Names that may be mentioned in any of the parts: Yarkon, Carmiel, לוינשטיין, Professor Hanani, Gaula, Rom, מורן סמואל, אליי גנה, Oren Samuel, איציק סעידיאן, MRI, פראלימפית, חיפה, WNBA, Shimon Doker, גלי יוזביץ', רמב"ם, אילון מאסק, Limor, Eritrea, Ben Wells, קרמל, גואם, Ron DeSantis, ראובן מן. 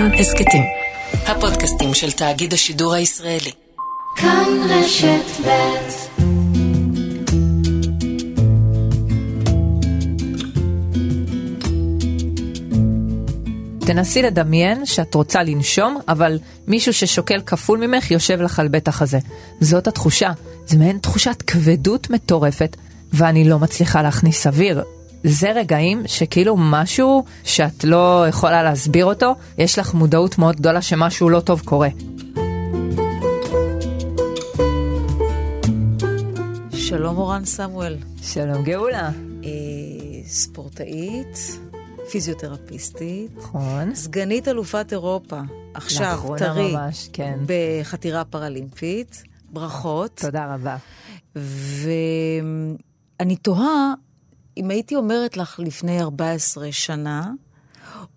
כאן הסקטים, הפודקאסטים של תאגיד השידור הישראלי. כאן רשת בית. תנסי לדמיין שאת רוצה לנשום, אבל מישהו ששוקל כפול ממך יושב לך על בית החזה. זאת התחושה. זה מעין תחושת כבדות מטורפת, ואני לא מצליחה להכניס אוויר. זה רגעים שכאילו משהו שאת לא יכולה להסביר אותו, יש לך מודעות מאוד גדולה שמשהו לא טוב קורה. שלום אורן סמואל. שלום גאולה. ספורטאית, פיזיותרפיסטית, נכון. סגנית אלופת אירופה, עכשיו טרי ממש, כן. בחתירה פראלימפית, ברכות. תודה רבה. ואני תוהה, אם הייתי אומרת לך לפני 14 שנה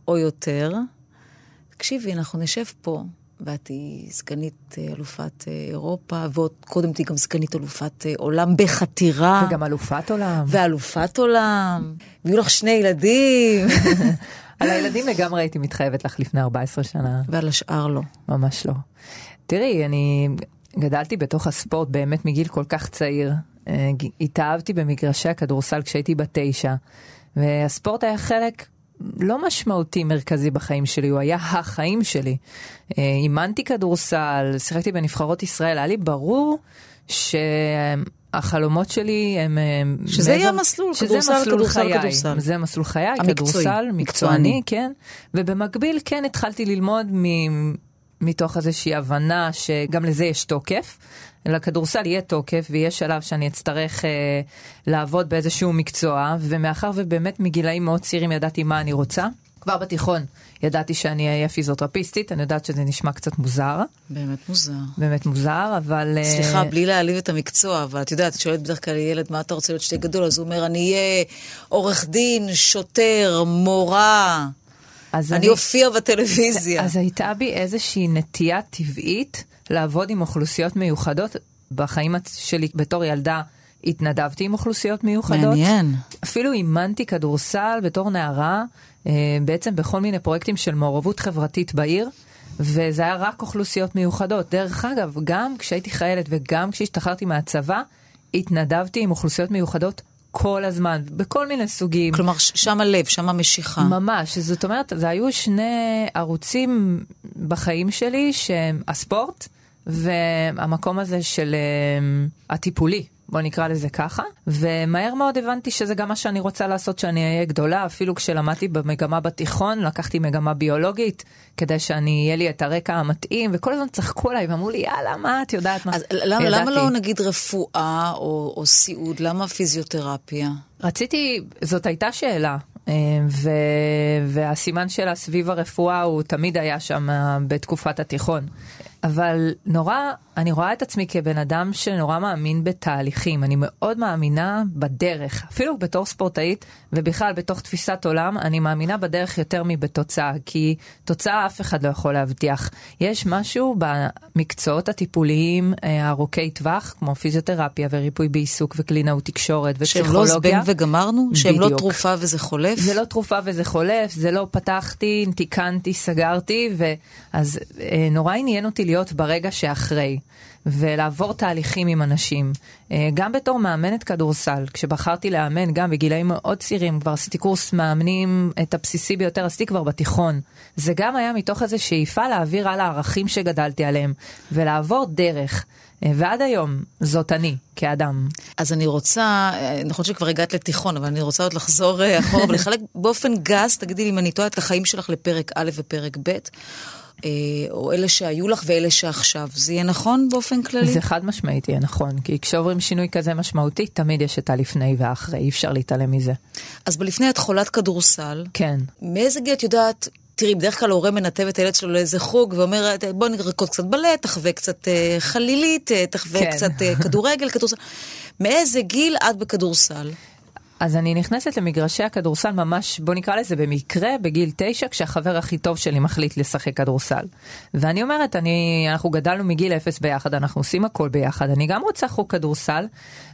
או יותר, תקשיבי, אנחנו נשב פה, ואתי סגנית אלופת אירופה, ועוד קודם תהי גם סגנית אלופת עולם בחתירה. וגם אלופת עולם. ואלופת עולם. ויהיו לך שני ילדים. על הילדים לגמרי הייתי מתחייבת לך לפני 14 שנה. ועל השאר לא. ממש לא. תראי, אני גדלתי בתוך הספורט באמת מגיל כל כך צעיר. התאהבתי במגרשי הכדורסל כשהייתי ב9, והספורט היה חלק לא משמעותי מרכזי בחיים שלי, הוא היה החיים שלי. אימנתי כדורסל, שיחקתי בנבחרות ישראל, היה לי ברור שהחלומות שלי הם... שזה מעבר, היה מסלול, שזה כדורסל, מסלול כדורסל, חיי, כדורסל. זה מסלול חיי, המקצועי, כדורסל, מקצועני, כן. ובמקביל, כן, התחלתי ללמוד מתוך איזושהי הבנה שגם לזה יש תוקף, לכדורסל יהיה תוקף, ויהיה שלב שאני אצטרך לעבוד באיזשהו מקצוע, ומאחר ובאמת מגילאים מאוד צעירים ידעתי מה אני רוצה. כבר בתיכון ידעתי שאני אהיה פיזיותרפיסטית, אני יודעת שזה נשמע קצת מוזר. באמת מוזר. באמת מוזר, אבל... סליחה, בלי להעליב את המקצוע, אבל את יודעת, את שואלת בדרך כלל ילד, מה אתה רוצה להיות שתי גדול? אז הוא אומר, אני אהיה עורך דין, שוטר, מורה. אני הופיע בטלוויזיה. אז הייתה בי איזושהי נטייה טבעית לעבוד עם אוכלוסיות מיוחדות. בחיים שלי בתור ילדה התנדבתי עם אוכלוסיות מיוחדות. מעניין. אפילו אימנתי כדורסל בתור נערה, בעצם בכל מיני פרויקטים של מעורבות חברתית בעיר, וזה היה רק אוכלוסיות מיוחדות. דרך אגב, גם כשהייתי חיילת וגם כשהשתחררתי מהצבא, התנדבתי עם אוכלוסיות מיוחדות כל הזמן, בכל מיני סוגים. כלומר, שם הלב, שם המשיכה. ממש, זאת אומרת, זה היו שני ערוצים בחיים שלי, הספורט והמקום הזה של הטיפולי, בוא נקרא לזה ככה, ומהר מאוד הבנתי שזה גם מה שאני רוצה לעשות, שאני אהיה גדולה, אפילו כשלמדתי במגמה בתיכון, לקחתי מגמה ביולוגית, כדי שאני אהיה לי את הרקע המתאים, וכל הזמן צחקו עליי, ואמרו לי, יאללה, מה את יודעת? אז למה לא נגיד רפואה או סיעוד? למה פיזיותרפיה? רציתי, זאת הייתה שאלה, והסימן שלה סביב הרפואה הוא תמיד היה שם בתקופת התיכון. אבל נורא, אני רואה את עצמי כבן אדם שנורא מאמין בתהליכים. אני מאוד מאמינה בדרך, אפילו בתור ספורטאית, ובכלל בתוך תפיסת עולם, אני מאמינה בדרך יותר מבתוצאה, כי תוצאה אף אחד לא יכול להבטיח. יש משהו במקצועות הטיפוליים ארוכי טווח, כמו פיזיותרפיה וריפוי בעיסוק וקלינאות תקשורת ופסיכולוגיה. שהם לא זבן וגמרנו? בדיוק. שהם לא תרופה וזה חולף? זה לא תרופה וזה חולף, זה לא פתחתי, תיקנתי, סגרתי, אז נורא עניין אותי להיות ברגע שאחרי, ולעבור תהליכים עם אנשים. גם בתור מאמנת כדורסל, כשבחרתי לאמן גם בגילאים מאוד צעירים, כבר עשיתי קורס מאמנים את הבסיסי ביותר, עשיתי כבר בתיכון. זה גם היה מתוך איזה שאיפה להעביר על הערכים שגדלתי עליהם, ולעבור דרך. ועד היום זאת אני, כאדם. אז אני רוצה, נכון שכבר הגעת לתיכון, אבל אני רוצה עוד לחזור אחורה, ולחלק באופן גס, תגידי לי, אם אני טועה את החיים שלך לפרק א' ופרק ב', או אלה שהיו לך ואלה שעכשיו, זה יהיה נכון באופן כללי? זה חד משמעית יהיה נכון, כי כשעוברים שינוי כזה משמעותי, תמיד יש את הלפני ואחרי, אי אפשר להתעלם מזה. אז בלפני את חולת כדורסל, כן. מאיזה גיל את יודעת, תראי, בדרך כלל ההורה מנתב את הילד שלו לאיזה חוג, ואומר, בוא נרקוד קצת בלט, תחווה קצת חלילית, תחווה כן. קצת כדורגל, כדורסל. מאיזה גיל את בכדורסל? אז אני נכנסת למגרשי הכדורסל ממש, בוא נקרא לזה במקרה, בגיל 9, כשהחבר הכי טוב שלי מחליט לשחק כדורסל. ואני אומרת, אנחנו גדלנו מגיל 0 ביחד, אנחנו עושים הכל ביחד, אני גם רוצה חוג כדורסל,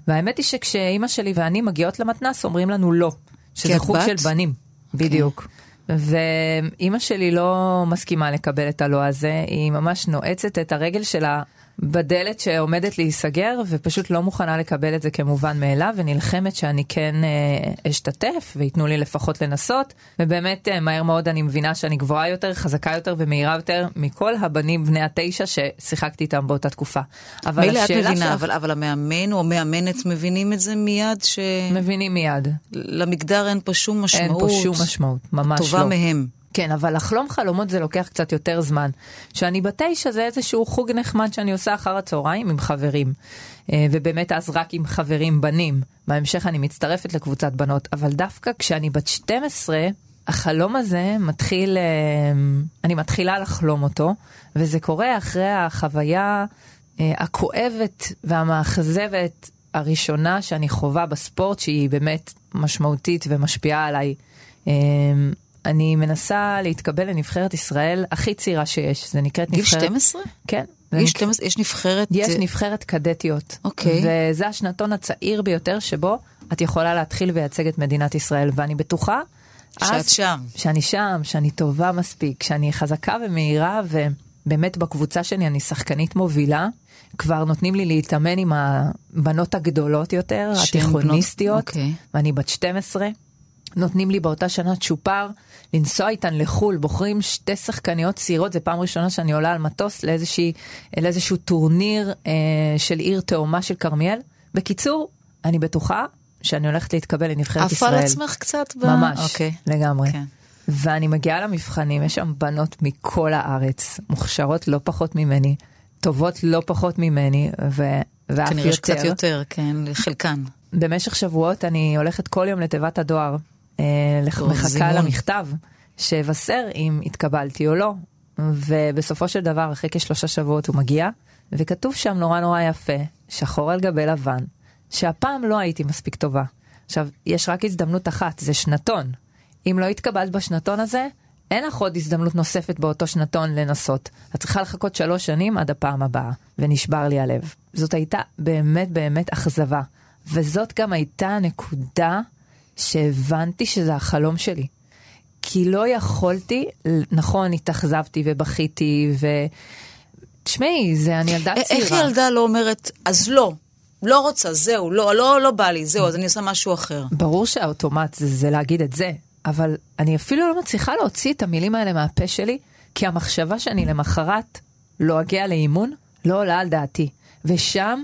והאמת היא שכשאימא שלי ואני מגיעות למתנס, אומרים לנו לא, שזה חוג של בנים, בדיוק. ואימא שלי לא מסכימה לקבל את הלא הזה, היא ממש נועצת את הרגל שלה בדלת שעומדת להיסגר, ופשוט לא מוכנה לקבל את זה כמובן מאליו, ונלחמת שאני כן אשתתף, ויתנו לי לפחות לנסות, ובאמת מהר מאוד אני מבינה שאני גבוהה יותר, חזקה יותר ומהירה יותר, מכל הבנים בני 9 ששיחקתי איתם באותה תקופה. אבל השאלה מבינה, אבל המאמן או המאמנת מבינים את זה מיד ש... מבינים מיד. למגדר אין פה שום משמעות. אין פה שום משמעות, ממש לא. טובה מהם. כן, אבל לחלום חלומות זה לוקח קצת יותר זמן. שאני ב9 זה איזשהו חוג נחמד שאני עושה אחר הצהריים עם חברים. ובאמת אז רק עם חברים בנים. בהמשך אני מצטרפת לקבוצת בנות. אבל דווקא כשאני ב12, החלום הזה מתחיל, אני מתחילה לחלום אותו. וזה קורה אחרי החוויה הכואבת והמאכזבת הראשונה שאני חובה בספורט, שהיא באמת משמעותית ומשפיעה עליי. אני מנסה להתקבל לנבחרת ישראל הכי צעירה שיש, זה נקראת גיל נבחרת... גיל 12? כן. גיל 12, יש נבחרת... יש נבחרת קדטיות. אוקיי. וזה השנתון הצעיר ביותר שבו את יכולה להתחיל וייצג את מדינת ישראל, ואני בטוחה... שאת שם. שאני שם, שאני טובה מספיק, שאני חזקה ומהירה, ובאמת בקבוצה שלי אני שחקנית מובילה, כבר נותנים לי להתאמן עם הבנות הגדולות יותר, התיכוניסטיות, בנות... ואני בת 12... נותנים לי באותה שנה צ'ופר, לנסוע איתן לחול, בוחרים 2 שחקניות צעירות, זה פעם ראשונה שאני עולה על מטוס לאיזשהו טורניר של עיר תאומה של קרמיאל. בקיצור, אני בטוחה שאני הולכת להתקבל לנבחרת ישראל. אפל עצמך קצת? ממש, לגמרי. ואני מגיעה למבחנים, יש שם בנות מכל הארץ, מוכשרות לא פחות ממני, טובות לא פחות ממני, כנראה שקצת יותר, כן, חלקן. במשך שבועות אני הולכת כל יום לתיבת הדואר, מחכה למכתב, שבשר אם התקבלתי או לא, ובסופו של דבר, אחרי כ3 שבועות הוא מגיע, וכתוב שם נורא נורא יפה, שחור על גבי לבן, שהפעם לא הייתי מספיק טובה. עכשיו, יש רק הזדמנות אחת, זה שנתון. אם לא התקבלת בשנתון הזה, אין לך עוד הזדמנות נוספת באותו שנתון לנסות. את צריכה לחכות 3 שנים עד הפעם הבאה, ונשבר לי הלב. זאת הייתה באמת באמת אכזבה. וזאת גם הייתה הנקודה שהבנתי שזה החלום שלי. כי לא יכולתי, נכון, התאכזבתי ובכיתי, תשמעי, זה אני ילדה צעירה. איך ילדה לא אומרת, אז לא, לא רוצה, זהו, לא בא לי, זהו, אז אני עושה משהו אחר. ברור שהאוטומט זה להגיד את זה, אבל אני אפילו לא מצליחה להוציא את המילים האלה מהפה שלי, כי המחשבה שאני למחרת לא אגיע לאימון, לא עולה על דעתי. ושם...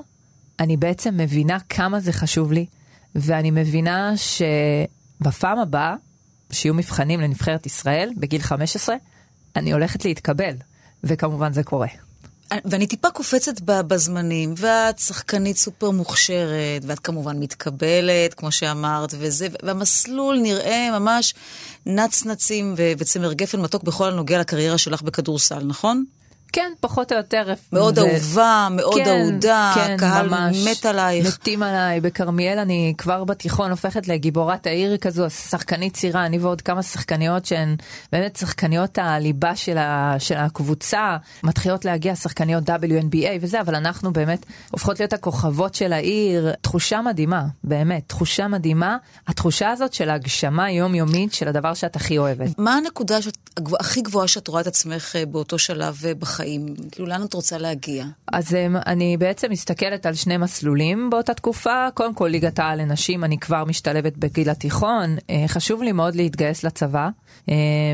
אני בעצם מבינה כמה זה חשוב לי, ואני מבינה שבפעם הבאה, שיהיו מבחנים לנבחרת ישראל, בגיל 15, אני הולכת להתקבל, וכמובן זה קורה. ואני טיפה קופצת בזמנים, ואת שחקנית סופר מוכשרת, ואת כמובן מתקבלת, כמו שאמרת, וזה, והמסלול נראה ממש נצנצים וצמר גפן מתוק בכל הנוגע לקריירה שלך בכדורסל, נכון? כן, פחות או יותר. מאוד אהובה, מאוד אהודה, קהל מת עלייך. מתים עליי, בכרמיאל אני כבר בתיכון הופכת לגיבורת העיר כזו, שחקנית צעירה, אני ועוד כמה שחקניות שהן באמת שחקניות הליבה של הקבוצה, מתחילות להגיע שחקניות WNBA וזה, אבל אנחנו באמת הופכות להיות הכוכבות של העיר, תחושה מדהימה, באמת, תחושה מדהימה, התחושה הזאת של ההגשמה יומיומית של הדבר שאת הכי אוהבת. מה הנקודה הכי גבוהה שאת רואה את עצמך באותו שלב בחיים? כאילו, לאן את רוצה להגיע? אז אני בעצם מסתכלת על 2 מסלולים באותה תקופה. קודם כל, ליגת העל לנשים, אני כבר משתלבת בגיל התיכון. חשוב לי מאוד להתגייס לצבא.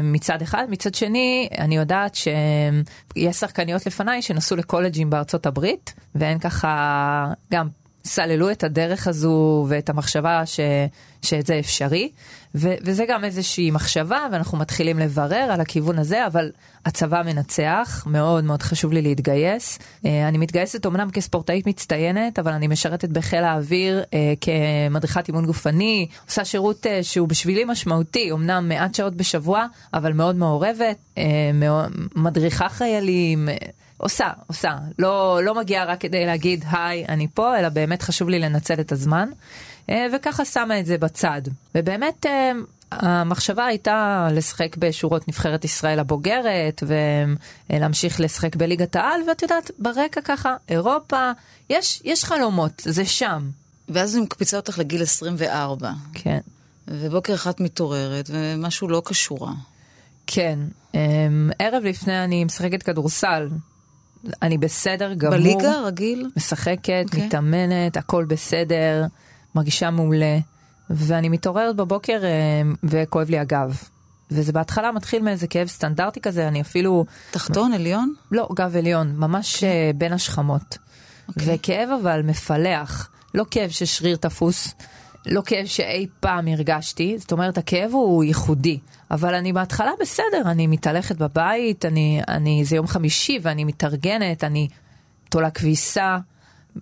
מצד אחד. מצד שני, אני יודעת שיש שחקניות לפניי שנסו לקולג'ים בארצות הברית, והן ככה גם סללו את הדרך הזו ואת המחשבה שאת זה אפשרי. וזה גם איזושהי מחשבה, ואנחנו מתחילים לברר על הכיוון הזה, אבל הצבא מנצח, מאוד מאוד חשוב לי להתגייס. אני מתגייסת אומנם כספורטאית מצטיינת, אבל אני משרתת בחיל האוויר כמדריכת אימון גופני, עושה שירות שהוא בשבילי משמעותי, אומנם מעט שעות בשבוע, אבל מאוד מעורבת, מדריכה חיילים, עושה. לא מגיעה רק כדי להגיד, היי, אני פה, אלא באמת חשוב לי לנצל את הזמן. וככה שמה את זה בצד. ובאמת המחשבה הייתה לשחק בשורות נבחרת ישראל הבוגרת, ולהמשיך לשחק בליגת העל, ואת יודעת, ברקע ככה, אירופה, יש חלומות, זה שם. ואז היא מקפיצה אותך לגיל 24. כן. ובוקר אחת מתעוררת, ומשהו לא קשורה. כן. ערב לפני אני משחקת כדורסל. אני בסדר גמור. בליגה, רגיל? משחקת, okay. מתאמנת, הכל בסדר, מרגישה מעולה. ואני מתעוררת בבוקר וכואב לי הגב. וזה בהתחלה מתחיל מאיזה כאב סטנדרטי כזה, אני אפילו... תחתון, עליון? לא, גב עליון, ממש okay. בין השכמות. Okay. וכאב אבל מפלח, לא כאב ששריר תפוס, לא כאב שאי פעם הרגשתי, זאת אומרת, הכאב הוא ייחודי, אבל אני בהתחלה בסדר, אני מתהלכת בבית, זה יום חמישי ואני מתארגנת, אני תולה כביסה,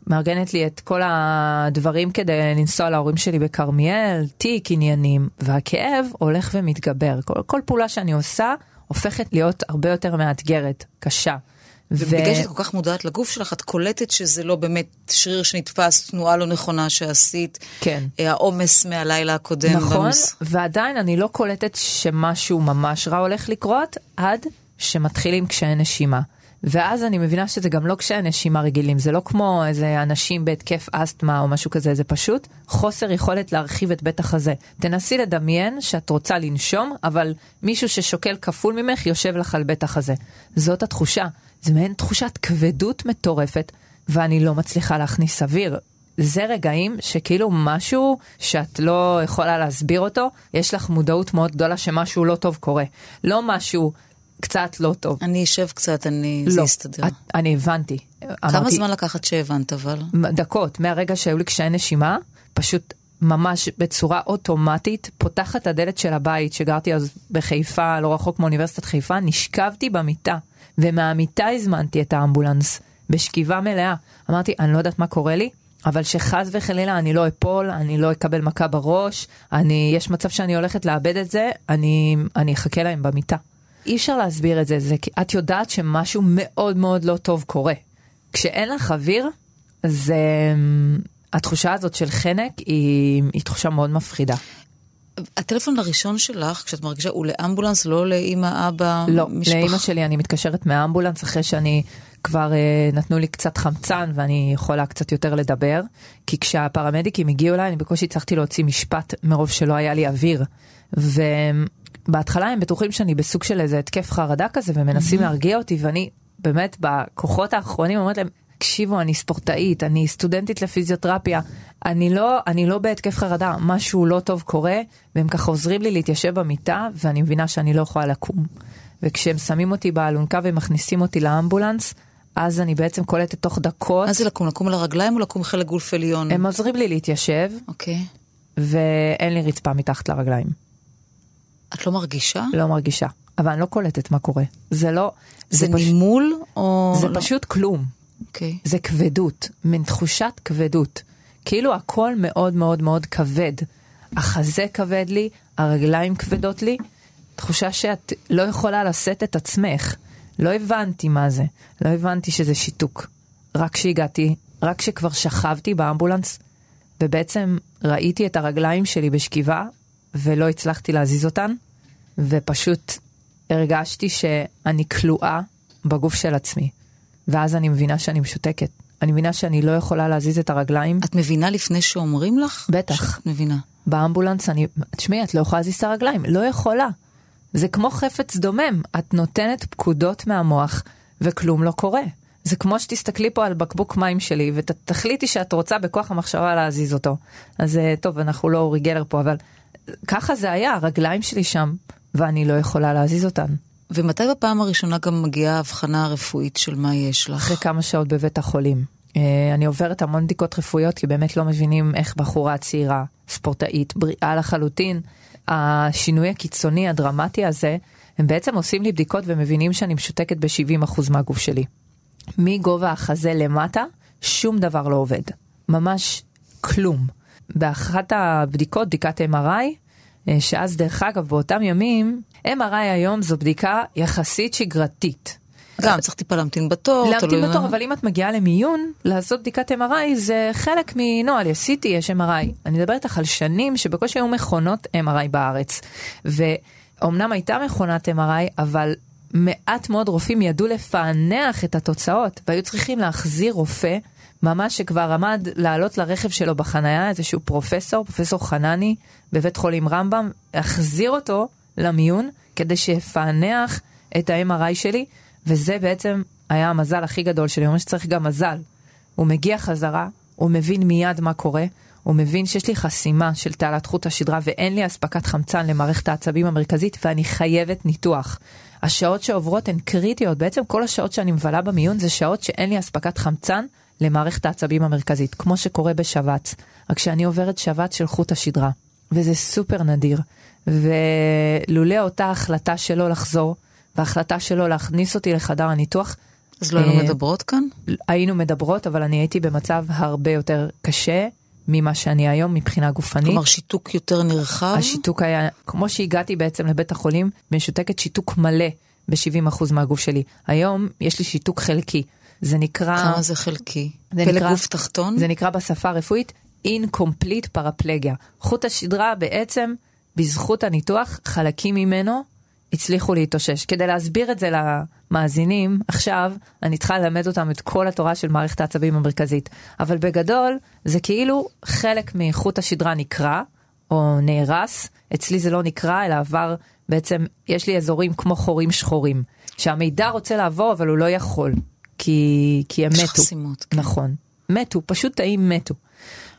מארגנת לי את כל הדברים כדי לנסוע להורים שלי בקרמיאל, תיק, עניינים, והכאב הולך ומתגבר. כל פעולה שאני עושה הופכת להיות הרבה יותר מאתגרת, קשה. ובגלל שאת כל כך מודעת לגוף שלך, את קולטת שזה לא באמת שריר שנתפס, תנועה לא נכונה שעשית, כן. העומס מהלילה הקודם. נכון, במס... ועדיין אני לא קולטת שמשהו ממש רע הולך לקרות, עד שמתחילים קשיי נשימה. ואז אני מבינה שזה גם לא קשיי נשימה רגילים, זה לא כמו איזה אנשים בהתקף אסתמה או משהו כזה, זה פשוט חוסר יכולת להרחיב את בית החזה. תנסי לדמיין שאת רוצה לנשום, אבל מישהו ששוקל כפול ממך יושב לך על בית החזה. זאת התחושה. זה מעין תחושת כבדות מטורפת, ואני לא מצליחה להכניס אוויר. זה רגעים שכאילו משהו שאת לא יכולה להסביר אותו, יש לך מודעות מאוד גדולה שמשהו לא טוב קורה. לא משהו קצת לא טוב. אני אשב קצת, זה יסתדר. אני הבנתי. כמה זמן לקחת שהבנת אבל? דקות, מהרגע שהיו לי קשיי נשימה, פשוט ממש בצורה אוטומטית, פותחת הדלת של הבית שגרתי אז בחיפה, לא רחוק מאוניברסיטת חיפה, נשכבתי במיטה. ומהמיטה הזמנתי את האמבולנס, בשכיבה מלאה. אמרתי, אני לא יודעת מה קורה לי, אבל שחז וחלילה אני לא אפול, אני לא אקבל מכה בראש, יש מצב שאני הולכת לאבד את זה, אני אחכה להם במיטה. אי אפשר להסביר את זה, כי את יודעת שמשהו מאוד מאוד לא טוב קורה. כשאין לך אוויר, התחושה הזאת של חנק היא תחושה מאוד מפחידה. הטלפון הראשון שלך, כשאת מרגישה, הוא לאמבולנס, לא לאמא, אבא, לא, משפח? לאמא שלי, אני מתקשרת מהאמבולנס, אחרי שאני כבר נתנו לי קצת חמצן, ואני יכולה קצת יותר לדבר, כי כשהפרמדיקים הגיעו אליי, אני בקושי הצלחתי להוציא משפט, מרוב שלא היה לי אוויר, ובהתחלה הם בטוחים שאני בסוג של איזה התקף חרדה כזה, ומנסים להרגיע אותי, ואני באמת בכוחות האחרונים אומרת להם, תקשיבו, אני ספורטאית, אני סטודנטית לפיזיותרפיה, אני לא בהתקף חרדה, משהו לא טוב קורה, והם ככה עוזרים לי להתיישב במיטה, ואני מבינה שאני לא יכולה לקום. וכשהם שמים אותי באלונקה ומכניסים אותי לאמבולנס, אז אני בעצם קולטת תוך דקות. אז זה לקום על הרגליים או לקום חלק גולף עליון? הם עוזרים לי להתיישב, ואין לי רצפה מתחת לרגליים. את לא מרגישה? לא מרגישה, אבל אני לא קולטת מה קורה. זה לא... זה נימול או... זה פשוט כלום. Okay. זה כבדות, מן תחושת כבדות, כאילו הכל מאוד מאוד מאוד כבד, החזה כבד לי, הרגליים כבדות לי, תחושה שאת לא יכולה לשאת את עצמך. לא הבנתי מה זה, לא הבנתי שזה שיתוק, רק שכבר שכבתי באמבולנס ובעצם ראיתי את הרגליים שלי בשכיבה ולא הצלחתי להזיז אותן, ופשוט הרגשתי שאני כלואה בגוף של עצמי. ואז אני מבינה שאני משותקת. אני מבינה שאני לא יכולה להזיז את הרגליים. את מבינה לפני שאומרים לך? בטח. מבינה. באמבולנס תשמעי, את לא יכולה להזיז את הרגליים. לא יכולה. זה כמו חפץ דומם. את נותנת פקודות מהמוח, וכלום לא קורה. זה כמו שתסתכלי פה על בקבוק מים שלי, ותחליטי שאת רוצה בכוח המחשבה להזיז אותו. אז טוב, אנחנו לא ריגלר פה, אבל ככה זה היה, הרגליים שלי שם, ואני לא יכולה להזיז אותן. ומתי בפעם הראשונה גם מגיעה ההבחנה הרפואית של מה יש לך? אחרי כמה שעות בבית החולים. אני עוברת המון בדיקות רפואיות, כי באמת לא מבינים איך בחורה צעירה, ספורטאית, בריאה לחלוטין, השינוי הקיצוני, הדרמטי הזה, הם בעצם עושים לי בדיקות ומבינים שאני משותקת ב-70% מהגוף שלי. מגובה החזה למטה, שום דבר לא עובד. ממש כלום. באחת הבדיקות, בדיקת MRI, שאז דרך אגב באותם ימים, MRI היום זו בדיקה יחסית שגרתית. גם צריך טיפה להמתין בתור. להמתין בתור, אבל אם את מגיעה למיון, לעשות בדיקת MRI זה חלק מנועל, יש MRI. אני מדברת על שנים שבקושי היו מכונות MRI בארץ. ואומנם הייתה מכונת MRI, אבל מעט מאוד רופאים ידעו לפענח את התוצאות, והיו צריכים להחזיר רופא, ממש שכבר עמד לעלות לרכב שלו בחנייה, איזשהו פרופסור, פרופסור חנני, בבית חולים רמב"ם, החזיר אותו למיון, כדי שיפענח את ה-MRI שלי, וזה בעצם היה המזל הכי גדול שלי, הוא אומר שצריך גם מזל. הוא מגיע חזרה, הוא מבין מיד מה קורה, הוא מבין שיש לי חסימה של תעלת חוט השדרה, ואין לי הספקת חמצן למערכת העצבים המרכזית, ואני חייבת ניתוח. השעות שעוברות הן קריטיות, בעצם כל השעות שאני מבלה במיון, זה שעות שאין לי הספקת חמצן למערכת העצבים המרכזית, כמו שקורה בשבץ, רק שאני עוברת שבץ של חוט השדרה, וזה סופר נדיר, ולולא אותה החלטה שלו לחזור, וההחלטה שלו להכניס אותי לחדר הניתוח, אז לא היינו מדברות כאן? היינו מדברות, אבל אני הייתי במצב הרבה יותר קשה ממה שאני היום מבחינה גופנית. כלומר, שיתוק יותר נרחב? השיתוק היה, כמו שהגעתי בעצם לבית החולים, משותקת שיתוק מלא ב-70% מהגוף שלי. היום יש לי שיתוק חלקי. זה נקרא... כמה זה חלקי? פלג גוף תחתון? זה נקרא בשפה הרפואית incomplete paraplegia. חוט השדרה בעצם, בזכות הניתוח, חלקים ממנו הצליחו להתאושש. כדי להסביר את זה למאזינים, עכשיו אני צריכה ללמד אותם את כל התורה של מערכת העצבים המרכזית. אבל בגדול, זה כאילו חלק מחוט השדרה נקרא, או נהרס. אצלי זה לא נקרא, אלא עבר, בעצם יש לי אזורים כמו חורים שחורים, שהמידע רוצה לעבור, אבל הוא לא יכול. כי הם מתו. חסימות, כן. נכון. מתו, פשוט תאים מתו.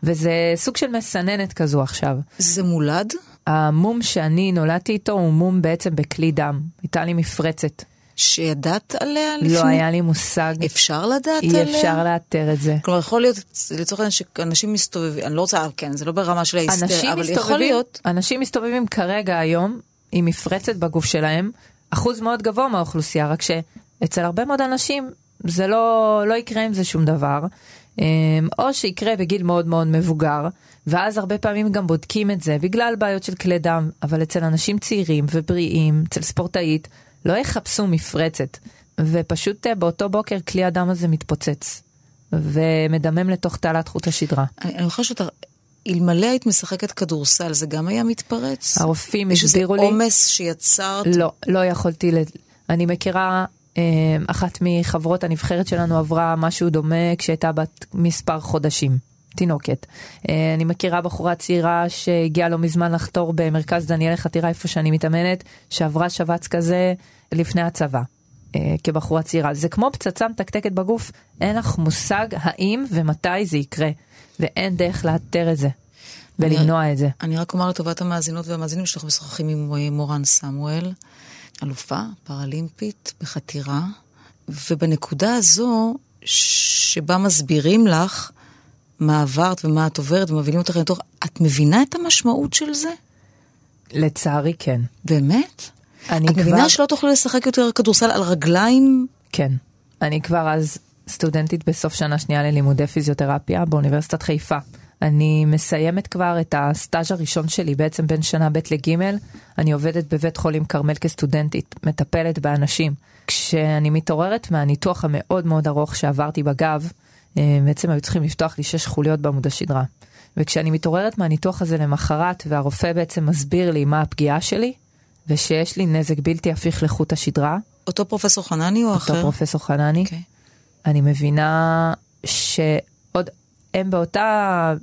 וזה סוג של מסננת כזו עכשיו. זה מולד? המום שאני נולדתי איתו הוא מום בעצם בכלי דם. הייתה לי מפרצת. שידעת עליה לפני? לא היה לי מושג. אפשר לדעת עליה? אי אפשר לאתר את זה. כלומר, יכול להיות, לצורך העניין שאנשים מסתובבים, אני לא רוצה, כן, זה לא ברמה של ההיסטר, אבל יכול להיות. אנשים מסתובבים כרגע היום עם מפרצת בגוף שלהם, אחוז מאוד גבוה מהאוכלוסייה, רק שאצל הרבה מאוד אנשים זה לא יקרה עם זה שום דבר, או שיקרה בגיל מאוד מאוד מבוגר, ואז הרבה פעמים גם בודקים את זה, בגלל בעיות של כלי דם, אבל אצל אנשים צעירים ובריאים, אצל ספורטאית, לא יחפשו מפרצת, ופשוט באותו בוקר כלי הדם הזה מתפוצץ, ומדמם לתוך תעלת חוט השדרה. אני חושב שאתה... אלמלא היית משחקת כדורסל, זה גם היה מתפרץ? הרופאים הסבירו לי... יש איזה עומס שיצרת? לא יכולתי... אני מכירה... אחת מחברות הנבחרת שלנו עברה משהו דומה כשהייתה בת מספר חודשים, תינוקת. אני מכירה בחורה צעירה שהגיעה לא מזמן לחתור במרכז דניאל החתירה, איפה שאני מתאמנת, שעברה שבץ כזה לפני הצבא, כבחורה צעירה. זה כמו פצצה מתקתקת בגוף, אין לך מושג האם ומתי זה יקרה, ואין דרך לאתר את זה ולמנוע את זה. אני רק אומר לטובת המאזינות והמאזינים שאנחנו משוחחים עם מורן סמואל, אלופה, פראלימפית, בחתירה, ובנקודה הזו שבה מסבירים לך מה עברת ומה את עוברת ומבינים אותך לתוך, את מבינה את המשמעות של זה? לצערי כן. באמת? את מבינה שלא תוכלי לשחק יותר כדורסל על רגליים? כן. אני כבר אז סטודנטית בסוף שנה שנייה ללימודי פיזיותרפיה באוניברסיטת חיפה. אני מסיימת כבר את הסטאז' הראשון שלי, בעצם בין שנה ב' לג', אני עובדת בבית חולים קרמל כסטודנטית, מטפלת באנשים. כשאני מתעוררת מהניתוח המאוד מאוד ארוך שעברתי בגב, בעצם היו צריכים לפתוח לי 6 חוליות בעמוד השדרה. וכשאני מתעוררת מהניתוח הזה למחרת, והרופא בעצם מסביר לי מה הפגיעה שלי, ושיש לי נזק בלתי הפיך לחוט השדרה. אותו פרופסור חנני או אחר? אותו פרופסור חנני. אני מבינה שעוד... הם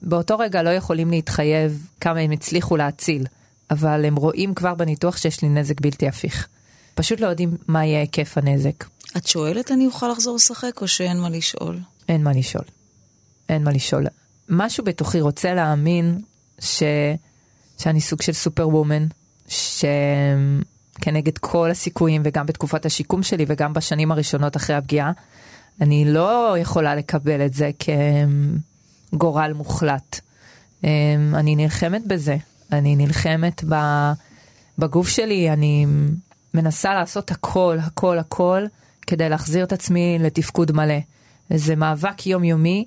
באותו רגע לא יכולים להתחייב כמה הם הצליחו להציל, אבל הם רואים כבר בניתוח שיש לי נזק בלתי הפיך. פשוט לא יודעים מה יהיה היקף הנזק. את שואלת, אני אוכל לחזור לשחק, או שאין מה לשאול? אין מה לשאול. אין מה לשאול. משהו בתוכי רוצה להאמין שאני סוג של סופרוומן, שכנגד כל הסיכויים, וגם בתקופת השיקום שלי, וגם בשנים הראשונות אחרי הפגיעה, אני לא יכולה לקבל את זה כ... גורל מוחלט. אני נלחמת בזה, אני נלחמת בגוף שלי, אני מנסה לעשות הכל, הכל, הכל, כדי להחזיר את עצמי לתפקוד מלא. זה מאבק יומיומי,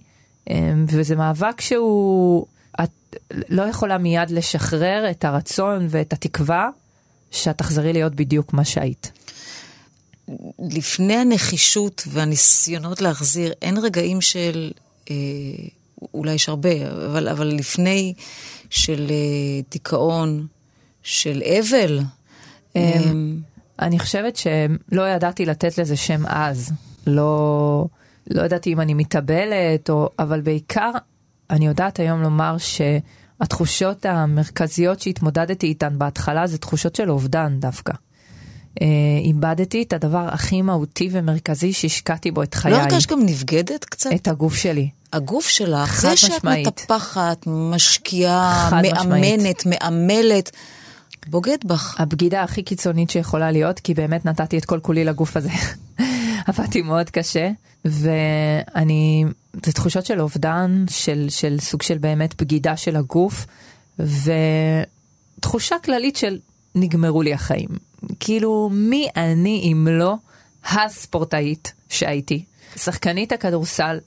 וזה מאבק שהוא, את לא יכולה מיד לשחרר את הרצון ואת התקווה, שאת תחזרי להיות בדיוק מה שהיית. לפני הנחישות והניסיונות להחזיר, אין רגעים של... אולי יש הרבה, אבל לפני של דיכאון, של אבל. אני חושבת שלא ידעתי לתת לזה שם אז. לא ידעתי אם אני מתאבלת, אבל בעיקר אני יודעת היום לומר שהתחושות המרכזיות שהתמודדתי איתן בהתחלה, זה תחושות של אובדן דווקא. איבדתי את הדבר הכי מהותי ומרכזי שהשקעתי בו את חיי. לא הרגש גם נבגדת קצת? את הגוף שלי. הגוף שלך, זה שאת מטפחת, משקיעה, מאמנת, מאמלת, בוגד בך. הבגידה הכי קיצונית שיכולה להיות, כי באמת נתתי את כל כולי לגוף הזה. עבדתי מאוד קשה, ואני, זה תחושות של אובדן, של סוג של באמת בגידה של הגוף, ותחושה כללית של נגמרו לי החיים. כאילו, מי אני אם לא הספורטאית שהייתי? שחקנית הכדורסל,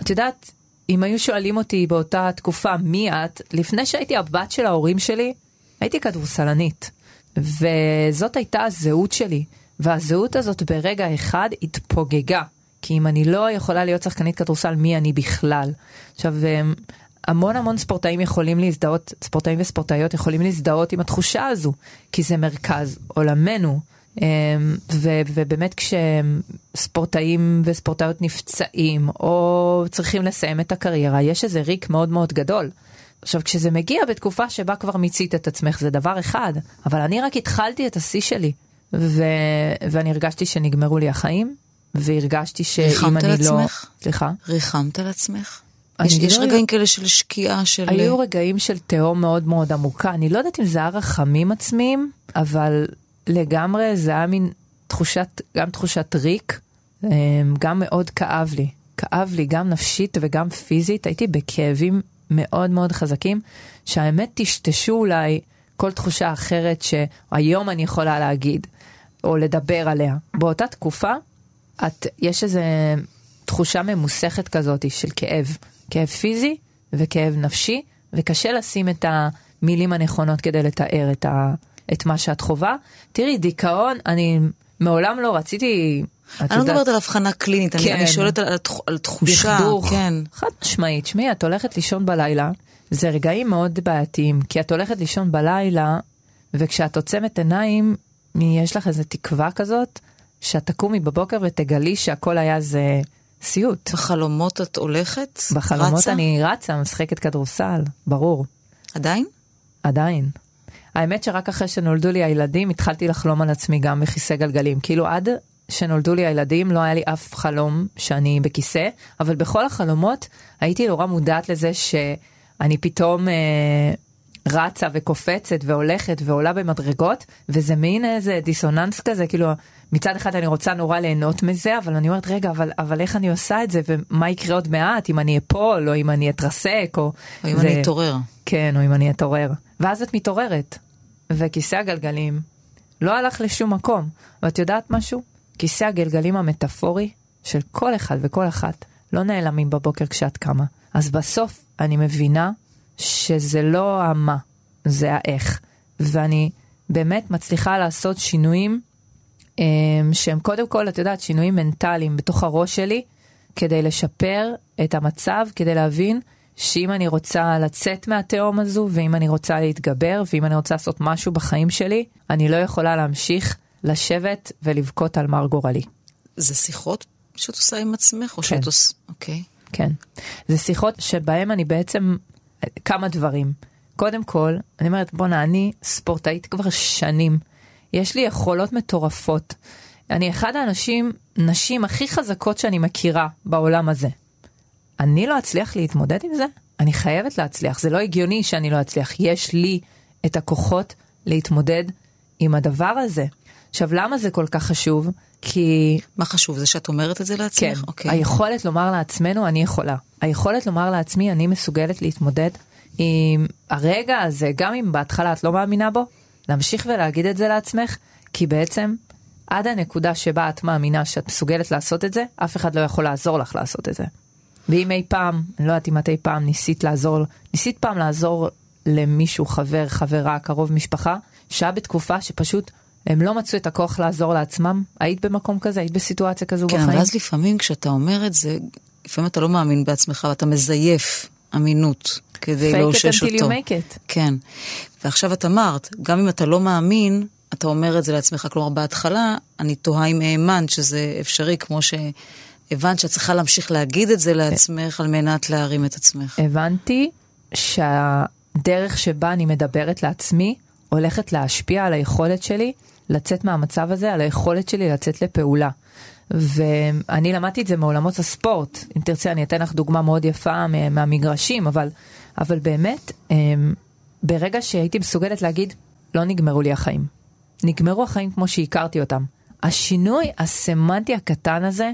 את יודעת, אם היו שואלים אותי באותה תקופה מי את, לפני שהייתי הבת של ההורים שלי, הייתי כדורסלנית. וזאת הייתה הזהות שלי. והזהות הזאת ברגע אחד התפוגגה. כי אם אני לא יכולה להיות שחקנית כדורסל, מי אני בכלל? עכשיו, המון המון ספורטאים יכולים להזדהות, ספורטאים וספורטאיות יכולים להזדהות עם התחושה הזו, כי זה מרכז עולמנו. ובאמת כשספורטאים וספורטאיות נפצעים או צריכים לסיים את הקריירה, יש איזה ריק מאוד מאוד גדול. עכשיו, כשזה מגיע בתקופה שבה כבר מיצית את עצמך, זה דבר אחד, אבל אני רק התחלתי את השיא שלי, ואני הרגשתי שנגמרו לי החיים, והרגשתי שאם אני לא... סליחה? ריחמת על עצמך? יש רגעים כאלה של שקיעה של... היו רגעים של תהום מאוד מאוד עמוקה. אני לא יודעת אם זה היה רחמים עצמיים, אבל לגמרי זה היה מין תחושת, גם תחושת ריק, גם מאוד כאב לי. כאב לי גם נפשית וגם פיזית. הייתי בכאבים מאוד מאוד חזקים, שהאמת תשתשו אולי כל תחושה אחרת שהיום אני יכולה להגיד, או לדבר עליה. באותה תקופה, יש איזו תחושה ממוסכת כזאת של כאב. כאב פיזי וכאב נפשי, וקשה לשים את המילים הנכונות כדי לתאר את מה שאת חובה. תראי, דיכאון, אני מעולם לא רציתי... אני לא מדברת על הבחנה קלינית, אני שואלת על תחושה. דכדוך, חד משמעית. שמי, את הולכת לישון בלילה, זה רגעים מאוד בעייתיים, כי את הולכת לישון בלילה, וכשאת עוצמת עיניים, יש לך איזו תקווה כזאת, שאת תקומי בבוקר ותגלי שהכל היה זה... סיוט. בחלומות את הולכת? בחלומות רצה? אני רצה, משחקת כדורסל, ברור. עדיין? עדיין. האמת שרק אחרי שנולדו לי הילדים, התחלתי לחלום על עצמי גם בכיסא גלגלים. כאילו עד שנולדו לי הילדים, לא היה לי אף חלום שאני בכיסא, אבל בכל החלומות הייתי נורא מודעת לזה שאני פתאום רצה וקופצת והולכת ועולה במדרגות, וזה מין איזה דיסוננס כזה, כאילו... מצד אחד אני רוצה נורא ליהנות מזה, אבל אני אומרת, רגע, אבל איך אני עושה את זה, ומה יקרה עוד מעט, אם אני אפול, או אם אני אתרסק, או... או אם אני אתעורר. כן, או אם אני אתעורר. ואז את מתעוררת, וכיסא הגלגלים לא הלך לשום מקום. ואת יודעת משהו? כיסא הגלגלים המטאפורי של כל אחד וכל אחת, לא נעלמים בבוקר כשאת קמה. אז בסוף אני מבינה שזה לא המה, זה האיך. ואני באמת מצליחה לעשות שינויים, שהם קודם כל, את יודעת, שינויים מנטליים בתוך הראש שלי, כדי לשפר את המצב, כדי להבין שאם אני רוצה לצאת מהתהום הזו, ואם אני רוצה להתגבר, ואם אני רוצה לעשות משהו בחיים שלי, אני לא יכולה להמשיך לשבת ולבכות על מר גורלי. זה שיחות שאת עושה עם עצמך? או כן. שאת עושה... אוקיי. כן. זה שיחות שבהם אני בעצם... כמה דברים. קודם כל, אני אומרת, בונה, אני ספורטאית כבר שנים, יש לי יכולות מטורפות. אני אחד האנשים, נשים הכי חזקות שאני מכירה בעולם הזה. אני לא אצליח להתמודד עם זה? אני חייבת להצליח. זה לא הגיוני שאני לא אצליח. יש לי את הכוחות להתמודד עם הדבר הזה. עכשיו, למה זה כל כך חשוב? כי... מה חשוב? זה שאת אומרת את זה לעצמך? כן. אוקיי. היכולת לומר לעצמנו, אני יכולה. היכולת לומר לעצמי, אני מסוגלת להתמודד עם הרגע הזה, גם אם בהתחלה את לא מאמינה בו, להמשיך ולהגיד את זה לעצמך, כי בעצם עד הנקודה שבה את מאמינה שאת מסוגלת לעשות את זה, אף אחד לא יכול לעזור לך לעשות את זה. ואם אי פעם, אני לא יודעת אם את אי פעם ניסית פעם לעזור למישהו, חבר, חברה, קרוב משפחה, שעה בתקופה שפשוט הם לא מצאו את הכוח לעזור לעצמם, היית במקום כזה, היית בסיטואציה כזו בחיים? כן, ואז לפעמים כשאתה אומר את זה, לפעמים אתה לא מאמין בעצמך, ואתה מזייף אמינות. כדי לאושש אותו. כן. ועכשיו את אמרת, גם אם אתה לא מאמין, אתה אומר את זה לעצמך. כלומר, בהתחלה, אני תוהה אם האמנת שזה אפשרי, כמו שהבנת שאת צריכה להמשיך להגיד את זה לעצמך, על מנת להרים את עצמך. הבנתי שהדרך שבה אני מדברת לעצמי, הולכת להשפיע על היכולת שלי לצאת מהמצב הזה, על היכולת שלי לצאת לפעולה. ואני למדתי את זה מעולמות הספורט. אם תרצה, אני אתן לך דוגמה מאוד יפה מהמגרשים, אבל באמת, ברגע שהייתי מסוגלת להגיד, לא נגמרו לי החיים. נגמרו החיים כמו שהכרתי אותם. השינוי הסמנטי הקטן הזה,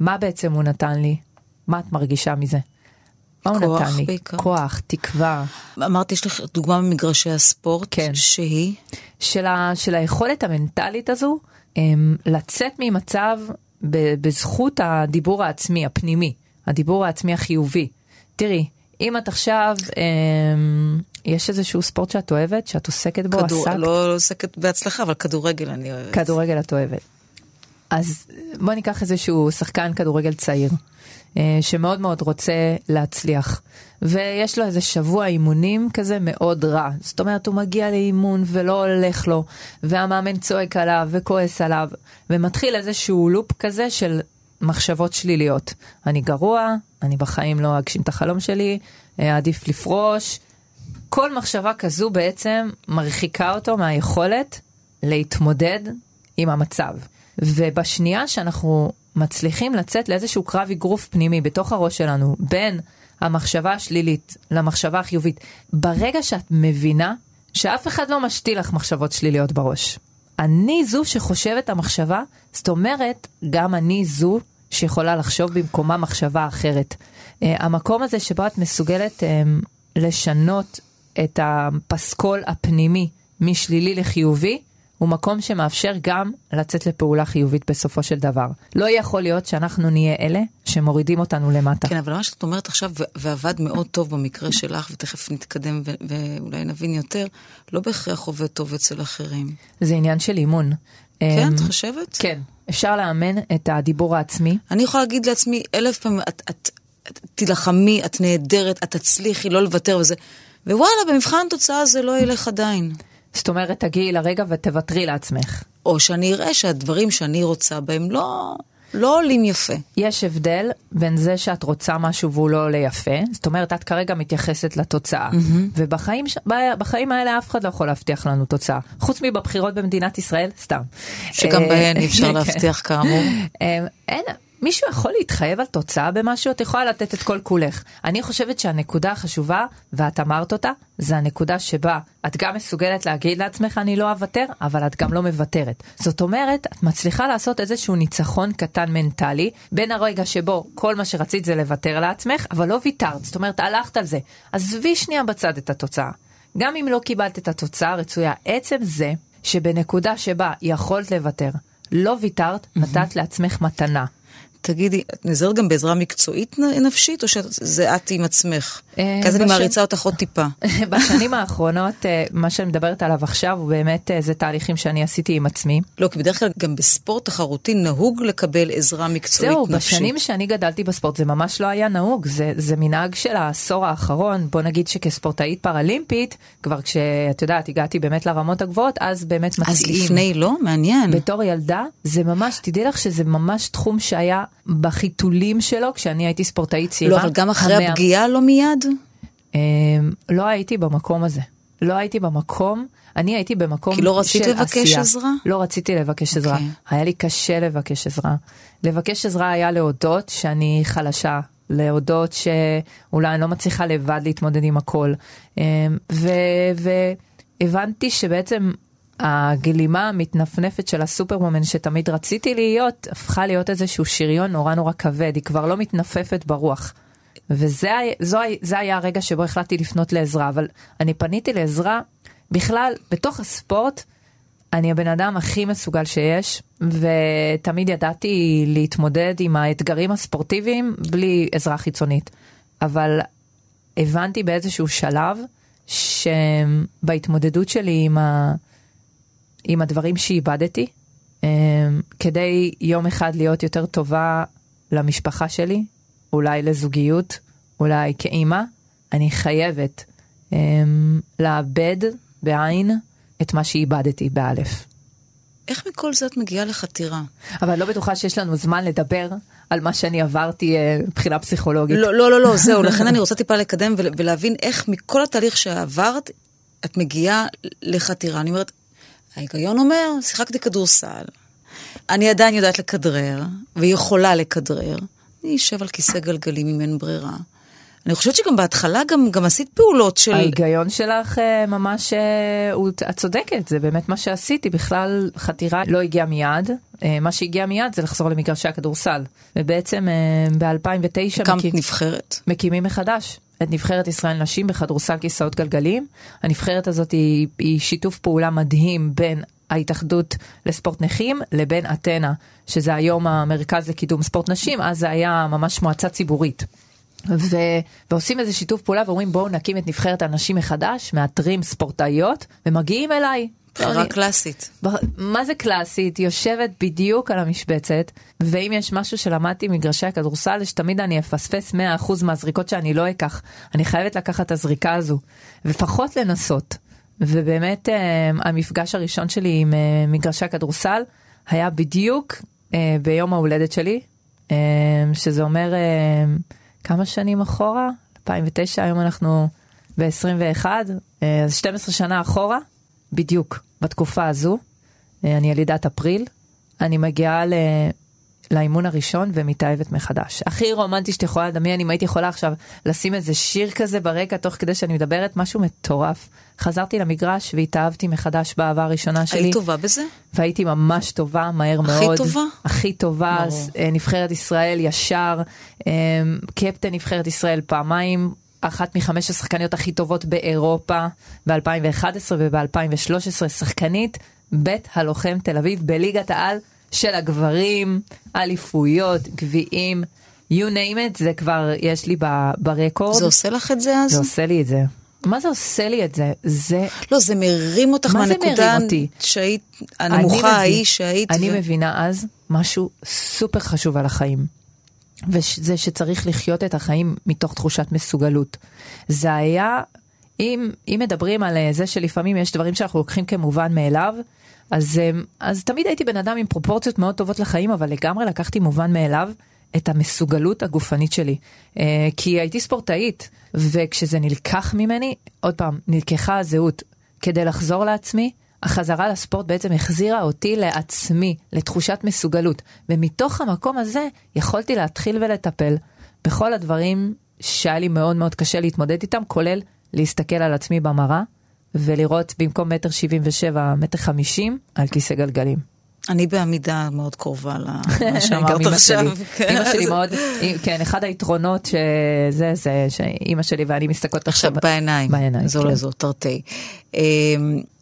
מה בעצם הוא נתן לי? מה את מרגישה מזה? מה הוא נתן לי? בעיקר. כוח, תקווה. אמרת, יש לך דוגמה ממגרשי הספורט, כן. שהיא? של היכולת המנטלית הזו, לצאת ממצב בזכות הדיבור העצמי, הפנימי, הדיבור העצמי החיובי. תראי, אם את עכשיו, יש איזשהו ספורט שאת אוהבת, שאת עוסקת בו, עסקת? לא עוסקת בהצלחה, אבל כדורגל אני אוהבת. כדורגל את אוהבת. אז בוא ניקח איזשהו שחקן כדורגל צעיר, שמאוד מאוד רוצה להצליח. ויש לו איזה שבוע אימונים כזה מאוד רע. זאת אומרת, הוא מגיע לאימון ולא הולך לו, והמאמן צועק עליו וכועס עליו, ומתחיל איזשהו לופ כזה של מחשבות שליליות. אני גרוע, אני בחיים לא אגשים את החלום שלי, עדיף לפרוש. כל מחשבה כזו בעצם מרחיקה אותו מהיכולת להתמודד עם המצב. ובשנייה שאנחנו מצליחים לצאת לאיזשהו קרב איגרוף פנימי בתוך הראש שלנו, בין המחשבה השלילית למחשבה החיובית, ברגע שאת מבינה שאף אחד לא משתיל לך מחשבות שליליות בראש. אני זו שחושבת המחשבה, זאת אומרת, גם אני זו שיכולה לחשוב במקומה מחשבה אחרת. המקום הזה שבו את מסוגלת לשנות את הפסקול הפנימי משלילי לחיובי, הוא מקום שמאפשר גם לצאת לפעולה חיובית בסופו של דבר. לא יכול להיות שאנחנו נהיה אלה שמורידים אותנו למטה. כן, אבל מה שאת אומרת עכשיו, ועבד מאוד טוב במקרה שלך, ותכף נתקדם ואולי נבין יותר, לא בהכרח עובד טוב אצל אחרים. זה עניין של אימון. כן, את חושבת? כן. אפשר לאמן את הדיבור העצמי. אני יכולה להגיד לעצמי 1000 פעמים, את תלחמי, את נהדרת, את תצליחי, לא לוותר וזה. ווואלה, במבחן תוצאה זה לא ילך עדיין. זאת אומרת, תגיעי לרגע ותוותרי לעצמך. או שאני אראה שהדברים שאני רוצה בהם לא עולים יפה. יש הבדל בין זה שאת רוצה משהו והוא לא עולה יפה. זאת אומרת, את כרגע מתייחסת לתוצאה. ובחיים האלה אף אחד לא יכול להבטיח לנו תוצאה. חוץ מבבחירות במדינת ישראל, סתם. שגם בהן אפשר להבטיח כאמור. אין, מישהו יכול להתחייב על תוצאה במשהו, את יכולה לתת את כל כולך. אני חושבת שהנקודה החשובה, ואת אמרת אותה, זה הנקודה שבה את גם מסוגלת להגיד לעצמך, אני לא אוותר, אבל את גם לא מבטרת. זאת אומרת, את מצליחה לעשות איזשהו ניצחון קטן מנטלי, בין הרגע שבו כל מה שרצית זה לוותר לעצמך, אבל לא ויתרת, זאת אומרת, הלכת על זה. עזבי שנייה בצד את התוצאה. גם אם לא קיבלת את התוצאה הרצויה, עצם זה שבנקודה שבה יכולת לוותר, לא ויתרת, נתת לעצמך מתנה. תגידי, את נזרת גם בעזרה מקצועית נפשית, או שזה את עם עצמך? כזה אני מעריצה אותך עוד טיפה. בשנים האחרונות, מה שאני מדברת עליו עכשיו, הוא באמת זה תהליכים שאני עשיתי עם עצמי. לא, כי בדרך כלל גם בספורט תחרותי נהוג לקבל עזרה מקצועית נפשית. זהו, בשנים שאני גדלתי בספורט, זה ממש לא היה נהוג. זה מנהג של העשור האחרון. בוא נגיד שכספורטאית פראלימפית, כבר כשאת יודעת, הגעתי באמת לרמות הגבוהות, אז באמת מצליחים. אז לפני לא? מעניין. בתור ילדה, זה ממש, תדעי לך שזה ממש תחום שהיה בחיתולים שלו, כשאני הייתי ספורטאית צעירה. לא, אבל גם אחרי הפגיעה לא מיד? לא הייתי במקום הזה. לא הייתי במקום, אני הייתי במקום של עשייה. כי לא רציתי לבקש עזרה? לא רציתי לבקש עזרה. היה לי קשה לבקש עזרה. לבקש עזרה היה להודות שאני חלשה, להודות שאולי אני לא מצליחה לבד להתמודד עם הכל. והבנתי שבעצם הגלימה המתנפנפת של הסופרמן שתמיד רציתי להיות, הפכה להיות איזשהו שריון נורא נורא כבד, היא כבר לא מתנפפת ברוח. וזה היה הרגע שבו החלטתי לפנות לעזרה, אבל אני פניתי לעזרה, בכלל, בתוך הספורט, אני הבן אדם הכי מסוגל שיש, ותמיד ידעתי להתמודד עם האתגרים הספורטיביים, בלי עזרה חיצונית. אבל הבנתי באיזשהו שלב, שבהתמודדות שלי עם הדברים שאיבדתי, כדי יום אחד להיות יותר טובה למשפחה שלי, אולי לזוגיות, אולי כאימא, אני חייבת לאבד בעין את מה שאיבדתי באלף. איך מכל זה את מגיעה לחתירה? אבל לא בטוחה שיש לנו זמן לדבר על מה שאני עברתי מבחינה פסיכולוגית. לא, זהו, לכן אני רוצה טיפה לקדם ולהבין איך מכל התהליך שעברת, את מגיעה לחתירה. אני אומרת, ההיגיון אומר, שיחקתי כדורסל, אני עדיין יודעת לקדרר, ויכולה לקדרר, אני אשב על כיסא גלגלים אם אין ברירה. אני חושבת שגם בהתחלה גם עשית פעולות של... ההיגיון שלך ממש, את צודקת, זה באמת מה שעשיתי, בכלל חתירה לא הגיעה מיד, מה שהגיע מיד זה לחזור למגרשי הכדורסל, ובעצם ב-2009... הקמת נבחרת. מקימים מחדש. את נבחרת ישראל נשים בכדורסל כיסאות גלגלים. הנבחרת הזאת היא שיתוף פעולה מדהים בין ההתאחדות לספורט נכים לבין אתנה, שזה היום המרכז לקידום ספורט נשים, אז זה היה ממש מועצה ציבורית. ועושים איזה שיתוף פעולה ואומרים בואו נקים את נבחרת הנשים מחדש, מאתרים ספורטאיות ומגיעים אליי. בחירה קלאסית. מה זה קלאסית? יושבת בדיוק על המשבצת, ואם יש משהו שלמדתי מגרשי הכדורסל, שתמיד אני אפספס 100% מהזריקות שאני לא אקח. אני חייבת לקחת את הזריקה הזו, ופחות לנסות. ובאמת המפגש הראשון שלי עם מגרשי הכדורסל, היה בדיוק ביום ההולדת שלי, שזה אומר כמה שנים אחורה? 2009, היום אנחנו ב-21, אז 12 שנה אחורה, בדיוק, בתקופה הזו, אני ילידת אפריל, אני מגיעה לאימון הראשון ומתאהבת מחדש. הכי רומנטי שאתה יכולה לדמיין, אם הייתי יכולה עכשיו לשים איזה שיר כזה ברקע, תוך כדי שאני מדברת, משהו מטורף. חזרתי למגרש והתאהבתי מחדש באהבה הראשונה שלי. היית טובה בזה? והייתי ממש טובה, מהר מאוד. הכי טובה? הכי טובה, נבחרת ישראל ישר, קפטן נבחרת ישראל פעמיים, אחת מ-5 השחקניות הכי טובות באירופה, ב-2011 וב-2013, שחקנית בית הלוחם תל אביב, בליגת העל של הגברים, אליפויות, גביעים, you name it, זה כבר יש לי ברקורד. זה עושה לך את זה אז? זה עושה לי את זה. מה זה עושה לי את זה? זה... לא, זה מרים אותך מהנקודה שהיית, הנמוכה ההיא שהיית. אני מבינה אז משהו סופר חשוב על החיים. וזה שצריך לחיות את החיים מתוך תחושת מסוגלות. זה היה, אם מדברים על זה שלפעמים יש דברים שאנחנו לוקחים כמובן מאליו, אז תמיד הייתי בן אדם עם פרופורציות מאוד טובות לחיים, אבל לגמרי לקחתי מובן מאליו את המסוגלות הגופנית שלי. כי הייתי ספורטאית, וכשזה נלקח ממני, עוד פעם, נלקחה הזהות כדי לחזור לעצמי, החזרה לספורט בעצם החזירה אותי לעצמי, לתחושת מסוגלות. ומתוך המקום הזה יכולתי להתחיל ולטפל בכל הדברים שהיה לי מאוד מאוד קשה להתמודד איתם, כולל להסתכל על עצמי במראה ולראות במקום 1.77 1.50 על כיסא גלגלים. אני בעמידה מאוד קרובה למה שאמרת עכשיו. אמא שלי מאוד, כן, אחד היתרונות שזה שאמא שלי ואני מסתכלות עכשיו בעיניים. זו לזו, תרתי.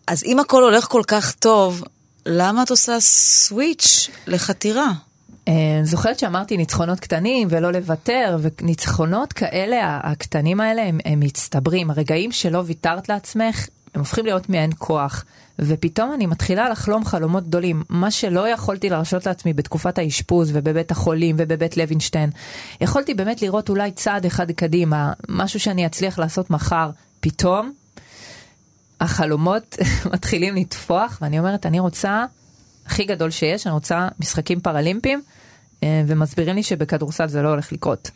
אז אם הכל הולך כל כך טוב, למה את עושה סוויץ' לחתירה? זוכרת שאמרתי ניצחונות קטנים ולא לוותר, וניצחונות כאלה, הקטנים האלה, הם מצטברים. הרגעים שלא ויתרת לעצמך, הם הופכים להיות מעין כוח. ופתאום אני מתחילה לחלום חלומות גדולים. מה שלא יכולתי לרשות לעצמי בתקופת האשפוז ובבית החולים ובבית לוינשטיין, יכולתי באמת לראות אולי צעד אחד קדימה, משהו שאני אצליח לעשות מחר. פתאום החלומות מתחילים לתפוח, ואני אומרת, אני רוצה, הכי גדול שיש, אני רוצה משחקים פראלימפיים, ומסבירים לי שבכדורסל זה לא הולך לקרות.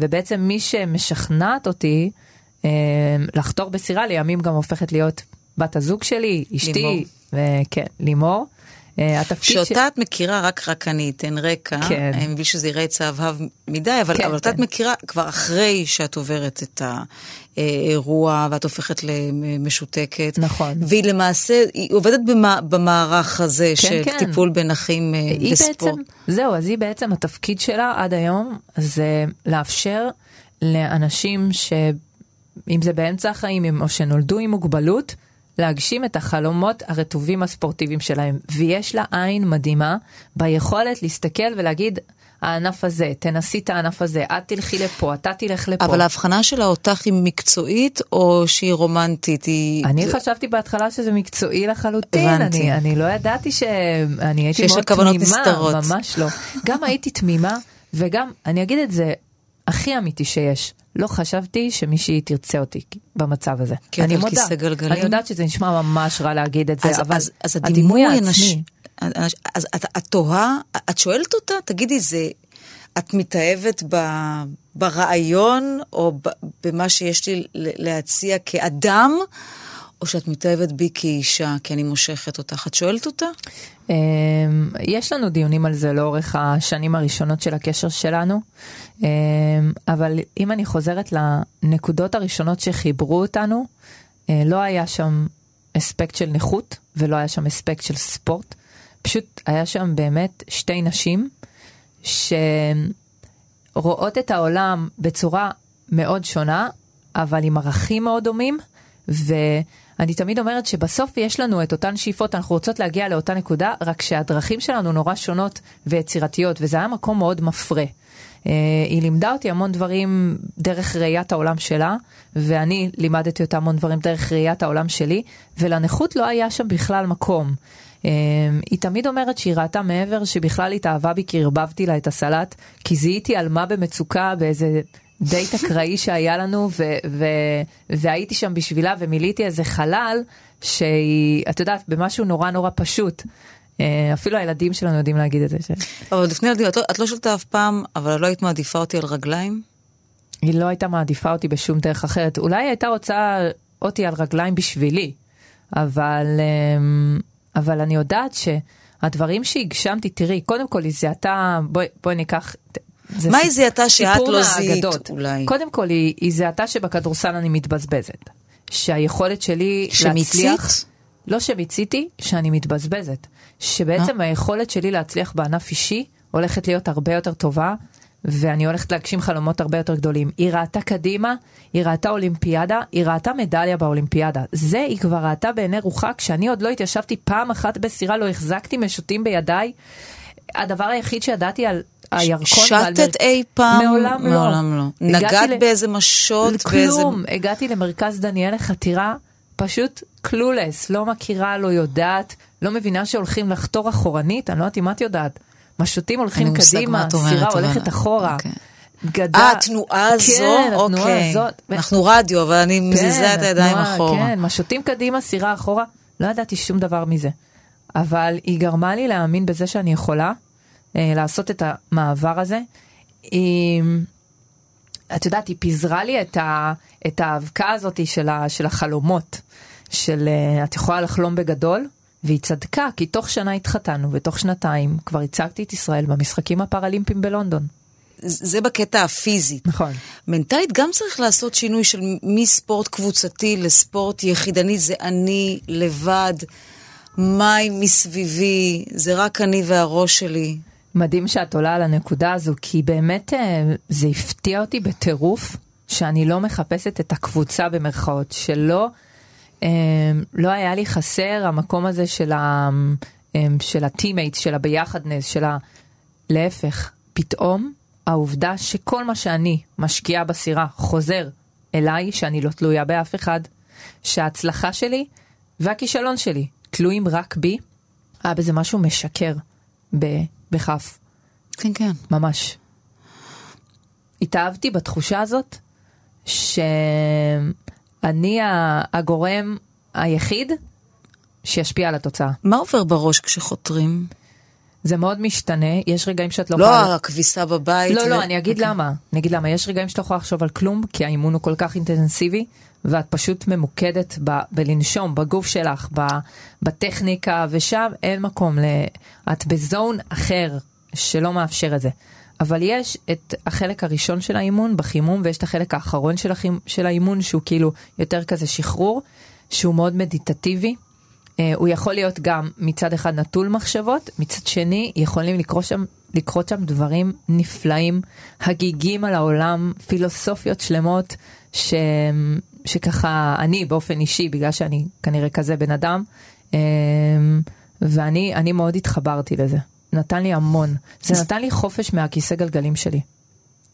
ובעצם מי שמשכנעת אותי לחתור בסירה, לימים גם הופכת להיות בת הזוג שלי, אשתי, כן, לימור. שאותה את מכירה, רק אני אתן רקע, מבלי שזה יראה צהבהב מדי, אבל אותה את מכירה כבר אחרי שאת עוברת את האירוע, ואת הופכת למשותקת. נכון. והיא למעשה, היא עובדת במערך הזה של טיפול בנכים וספורט. זהו, אז היא בעצם, התפקיד שלה עד היום, זה לאפשר לאנשים שאם זה באמצע החיים, או שנולדו עם מוגבלות, להגשים את החלומות הרטובים הספורטיביים שלהם, ויש לה עין מדהימה ביכולת להסתכל ולהגיד, הענף הזה, תנסי את הענף הזה, את תלכי לפה, אתה תלך לפה. אבל ההבחנה שלה אותך היא מקצועית, או שהיא רומנטית? אני חשבתי בהתחלה שזה מקצועי לחלוטין, אני לא ידעתי שאני הייתי מאוד תמימה, ממש לא. גם הייתי תמימה, וגם, אני אגיד את זה, הכי אמיתי שיש. לא חשבתי שמישהי תרצה אותי במצב הזה. אני מודה. אני יודעת שזה נשמע ממש רע להגיד את זה, אבל הדימוי העצמי. אז את תוהה, את שואלת אותה, תגידי, את מתאהבת ברעיון, או במה שיש לי להציע כאדם, או שאת מתאהבת בי כאישה, כי אני מושכת אותך, את שואלת אותה? יש לנו דיונים על זה לאורך השנים הראשונות של הקשר שלנו, אבל אם אני חוזרת לנקודות הראשונות שחיברו אותנו, לא היה שם אספקט של נכות, ולא היה שם אספקט של ספורט, פשוט היה שם באמת שתי נשים שרואות את העולם בצורה מאוד שונה, אבל עם ערכים מאוד דומים, ואני תמיד אומרת שבסוף יש לנו את אותן שאיפות, אנחנו רוצות להגיע לאותה נקודה, רק שהדרכים שלנו נורא שונות ויצירתיות, וזה היה מקום מאוד מפרה. היא לימדה אותי המון דברים דרך ראיית העולם שלה, ואני לימדתי אותה המון דברים דרך ראיית העולם שלי, ולנכות לא היה שם בכלל מקום. היא תמיד אומרת שהיא ראתה מעבר, שבכלל התאהבה בי כי הרבבתי לה את הסלט, כי זיהיתי על מה במצוקה באיזה דייט אקראי שהיה לנו, והייתי שם בשבילה ומיליתי איזה חלל שהיא, את יודעת, במשהו נורא נורא פשוט. אפילו הילדים שלנו יודעים להגיד את זה. אבל לפני הילדים, את לא שולטה אף פעם, אבל לא היית מעדיפה אותי על רגליים? היא לא הייתה מעדיפה אותי בשום דרך אחרת. אולי היא הייתה רוצה אותי על רגליים בשבילי, אבל אני יודעת שהדברים שהגשמתי, תראי, קודם כל היא זיהתה, בואי ניקח... מה היא זיהתה שאת לא זיהית אולי? קודם כל היא זיהתה שבכדורסל אני מתבזבזת. שהיכולת שלי להצליח... לא שמיציתי, שאני מתבזבזת. שבעצם היכולת שלי להצליח בענף אישי הולכת להיות הרבה יותר טובה, ואני הולכת להגשים חלומות הרבה יותר גדולים. היא ראתה קדימה, היא ראתה אולימפיאדה, היא ראתה מדליה באולימפיאדה. זה היא כבר ראתה בעיני רוחה, כשאני עוד לא התיישבתי פעם אחת בסירה, לא החזקתי משוטים בידיי. הדבר היחיד שידעתי על הירקון ועל... שטת אי פעם? מעולם לא. נגעת באיזה משות? כלום. הגעתי למרכז דניאל לחתירה, פשוט קלולס, לא מכירה, לא יודעת, לא מבינה שהולכים לחתור אחורנית, אני לא יודעת אם את יודעת, משוטים הולכים קדימה, סירה הולכת אחורה. התנועה הזו, אוקיי. אנחנו רדיו, אבל אני מזיזה את הידיים אחורה. כן, משוטים קדימה, סירה אחורה, לא ידעתי שום דבר מזה. אבל היא גרמה לי להאמין בזה שאני יכולה לעשות את המעבר הזה. היא... את יודעת, היא פיזרה לי את ההבקה הזאת של החלומות, של את יכולה לחלום בגדול, והיא צדקה, כי תוך שנה התחתנו, ותוך שנתיים כבר הצגתי את ישראל במשחקים הפראלימפיים בלונדון. זה בקטע הפיזית. נכון. מנטלית גם צריך לעשות שינוי של מספורט קבוצתי לספורט יחידני, זה אני לבד, מים מסביבי, זה רק אני והראש שלי. מדהים שאת עולה על הנקודה הזו, כי באמת זה הפתיע אותי בטירוף, שאני לא מחפשת את הקבוצה במרכאות, שלא לא היה לי חסר המקום הזה של הטימייט, של הביחדנס, של ה... להפך, פתאום העובדה שכל מה שאני משקיעה בסירה חוזר אליי, שאני לא תלויה באף אחד, שההצלחה שלי והכישלון שלי תלויים רק בי, זה משהו משקר בכף. כן, כן. ממש. התאהבתי בתחושה הזאת שאני הגורם היחיד שישפיע על התוצאה. מה עובר בראש כשחותרים? זה מאוד משתנה. יש רגעים שאת לא... לא, הכביסה בבית. לא, אני אגיד למה. אני אגיד למה. יש רגעים שאת לא יכולה לחשוב על כלום, כי האימון הוא כל כך אינטנסיבי, ואת פשוט ממוקדת בלנשום, בגוף שלך, בטכניקה, ושם אין מקום. את בזון אחר שלא מאפשר את זה. אבל יש את החלק הראשון של האימון בחימום, ויש את החלק האחרון של האימון, שהוא כאילו יותר כזה שחרור, שהוא מאוד מדיטטיבי. הוא יכול להיות גם מצד אחד נטול מחשבות, מצד שני יכולים לקרות שם דברים נפלאים, הגיגים על העולם, פילוסופיות שלמות, שככה אני באופן אישי, בגלל שאני כנראה כזה בן אדם, ואני מאוד התחברתי לזה. נתן לי המון. זה נתן לי חופש מהכיסא גלגלים שלי.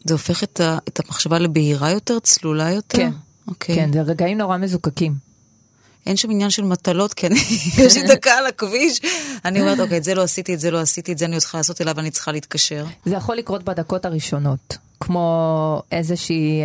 זה הופך את המחשבה לבהירה יותר, צלולה יותר? כן. אוקיי. כן, זה רגעים נורא מזוקקים. אין שם עניין של מטלות, כי יש לי דקה על הכביש, אני אומרת, אוקיי, את זה לא עשיתי, את זה לא עשיתי, את זה אני צריכה לעשות אליו, אני צריכה להתקשר. זה יכול לקרות בדקות הראשונות, כמו איזושהי...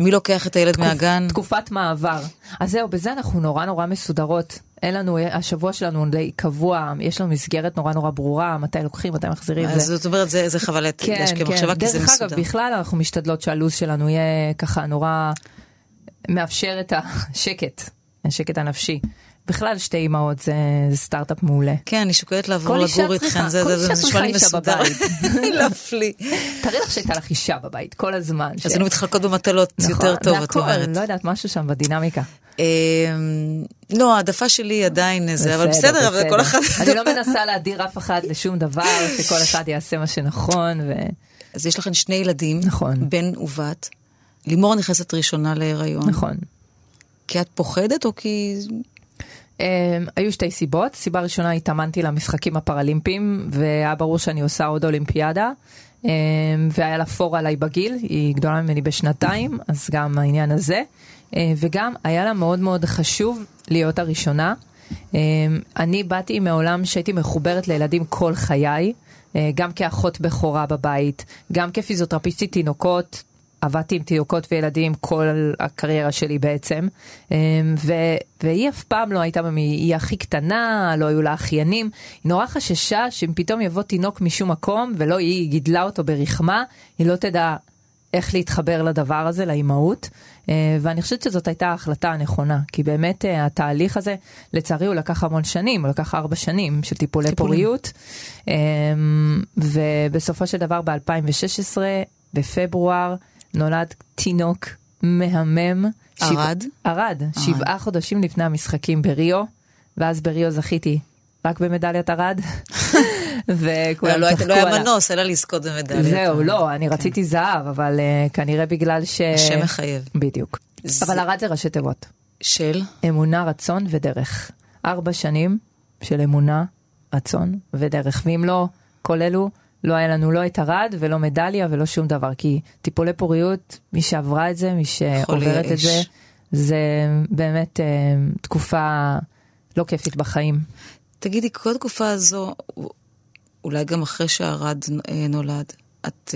מי לוקח את הילד מהגן? תקופת מעבר. אז זהו, בזה אנחנו נורא נורא מסודרות. אין לנו, השבוע שלנו קבוע, יש לנו מסגרת נורא נורא ברורה, מתי לוקחים, מתי מחזירים. אז זאת אומרת, זה חבלת, יש כמחשבה, כי זה מסודר. דרך אגב, בכלל אנחנו משתדלות שהלו"ז שלנו יהיה ככה נורא מאפשר את השקט. השקט הנפשי. בכלל שתי אימהות זה סטארט-אפ מעולה. כן, אני שוקלת לעבור לגור איתכם, זה נשמע לי מסודר. נפלי. תראי לך שהייתה לך אישה בבית כל הזמן. אז היינו מתחלקות במטלות יותר טוב, את אומרת. לא יודעת, משהו שם בדינמיקה. לא, העדפה שלי עדיין זה, אבל בסדר, אבל כל אחד... אני לא מנסה להדיר אף אחד לשום דבר, שכל אחד יעשה מה שנכון. אז יש לכם שני ילדים, בן ובת. לימור נכנסת ראשונה להיריון. נכון. כי את פוחדת או כי... היו שתי סיבות. סיבה ראשונה, התאמנתי למשחקים הפראלימפיים, והיה ברור שאני עושה עוד אולימפיאדה, והיה לה פור עליי בגיל, היא גדולה ממני בשנתיים, אז גם העניין הזה, וגם היה לה מאוד מאוד חשוב להיות הראשונה. אני באתי מעולם שהייתי מחוברת לילדים כל חיי, גם כאחות בכורה בבית, גם כפיזיותרפיסטית תינוקות, עבדתי עם תינוקות וילדים כל הקריירה שלי בעצם, והיא אף פעם לא הייתה, היא הכי קטנה, לא היו לה אחיינים, היא נורא חששה שאם פתאום יבוא תינוק משום מקום, ולא היא גידלה אותו ברחמה, היא לא תדע איך להתחבר לדבר הזה, לאימהות, ואני חושבת שזאת הייתה ההחלטה הנכונה, כי באמת התהליך הזה, לצערי הוא לקח המון שנים, הוא לקח 4 שנים של טיפולי פוריות, ובסופו של דבר ב-2016, בפברואר, נולד תינוק מהמם. ארד? ארד, 7 חודשים לפני המשחקים בריו, ואז בריו זכיתי רק במדליית ארד. לא היה מנוס, אלא לזכות במדליית. זהו, לא, אני רציתי זהב, אבל כנראה בגלל ש... השם מחייב. בדיוק. אבל ארד זה ראשי תיבות. של? אמונה, רצון ודרך. 4 שנים של אמונה, רצון ודרך. ואם לא, כל אלו... לא היה לנו לא את הרד ולא מדליה ולא שום דבר, כי טיפולי פוריות, מי שעברה את זה, מי שעוברת את זה, זה באמת תקופה לא כיפית בחיים. תגידי, כל תקופה הזו, אולי גם אחרי שהרד נולד, את,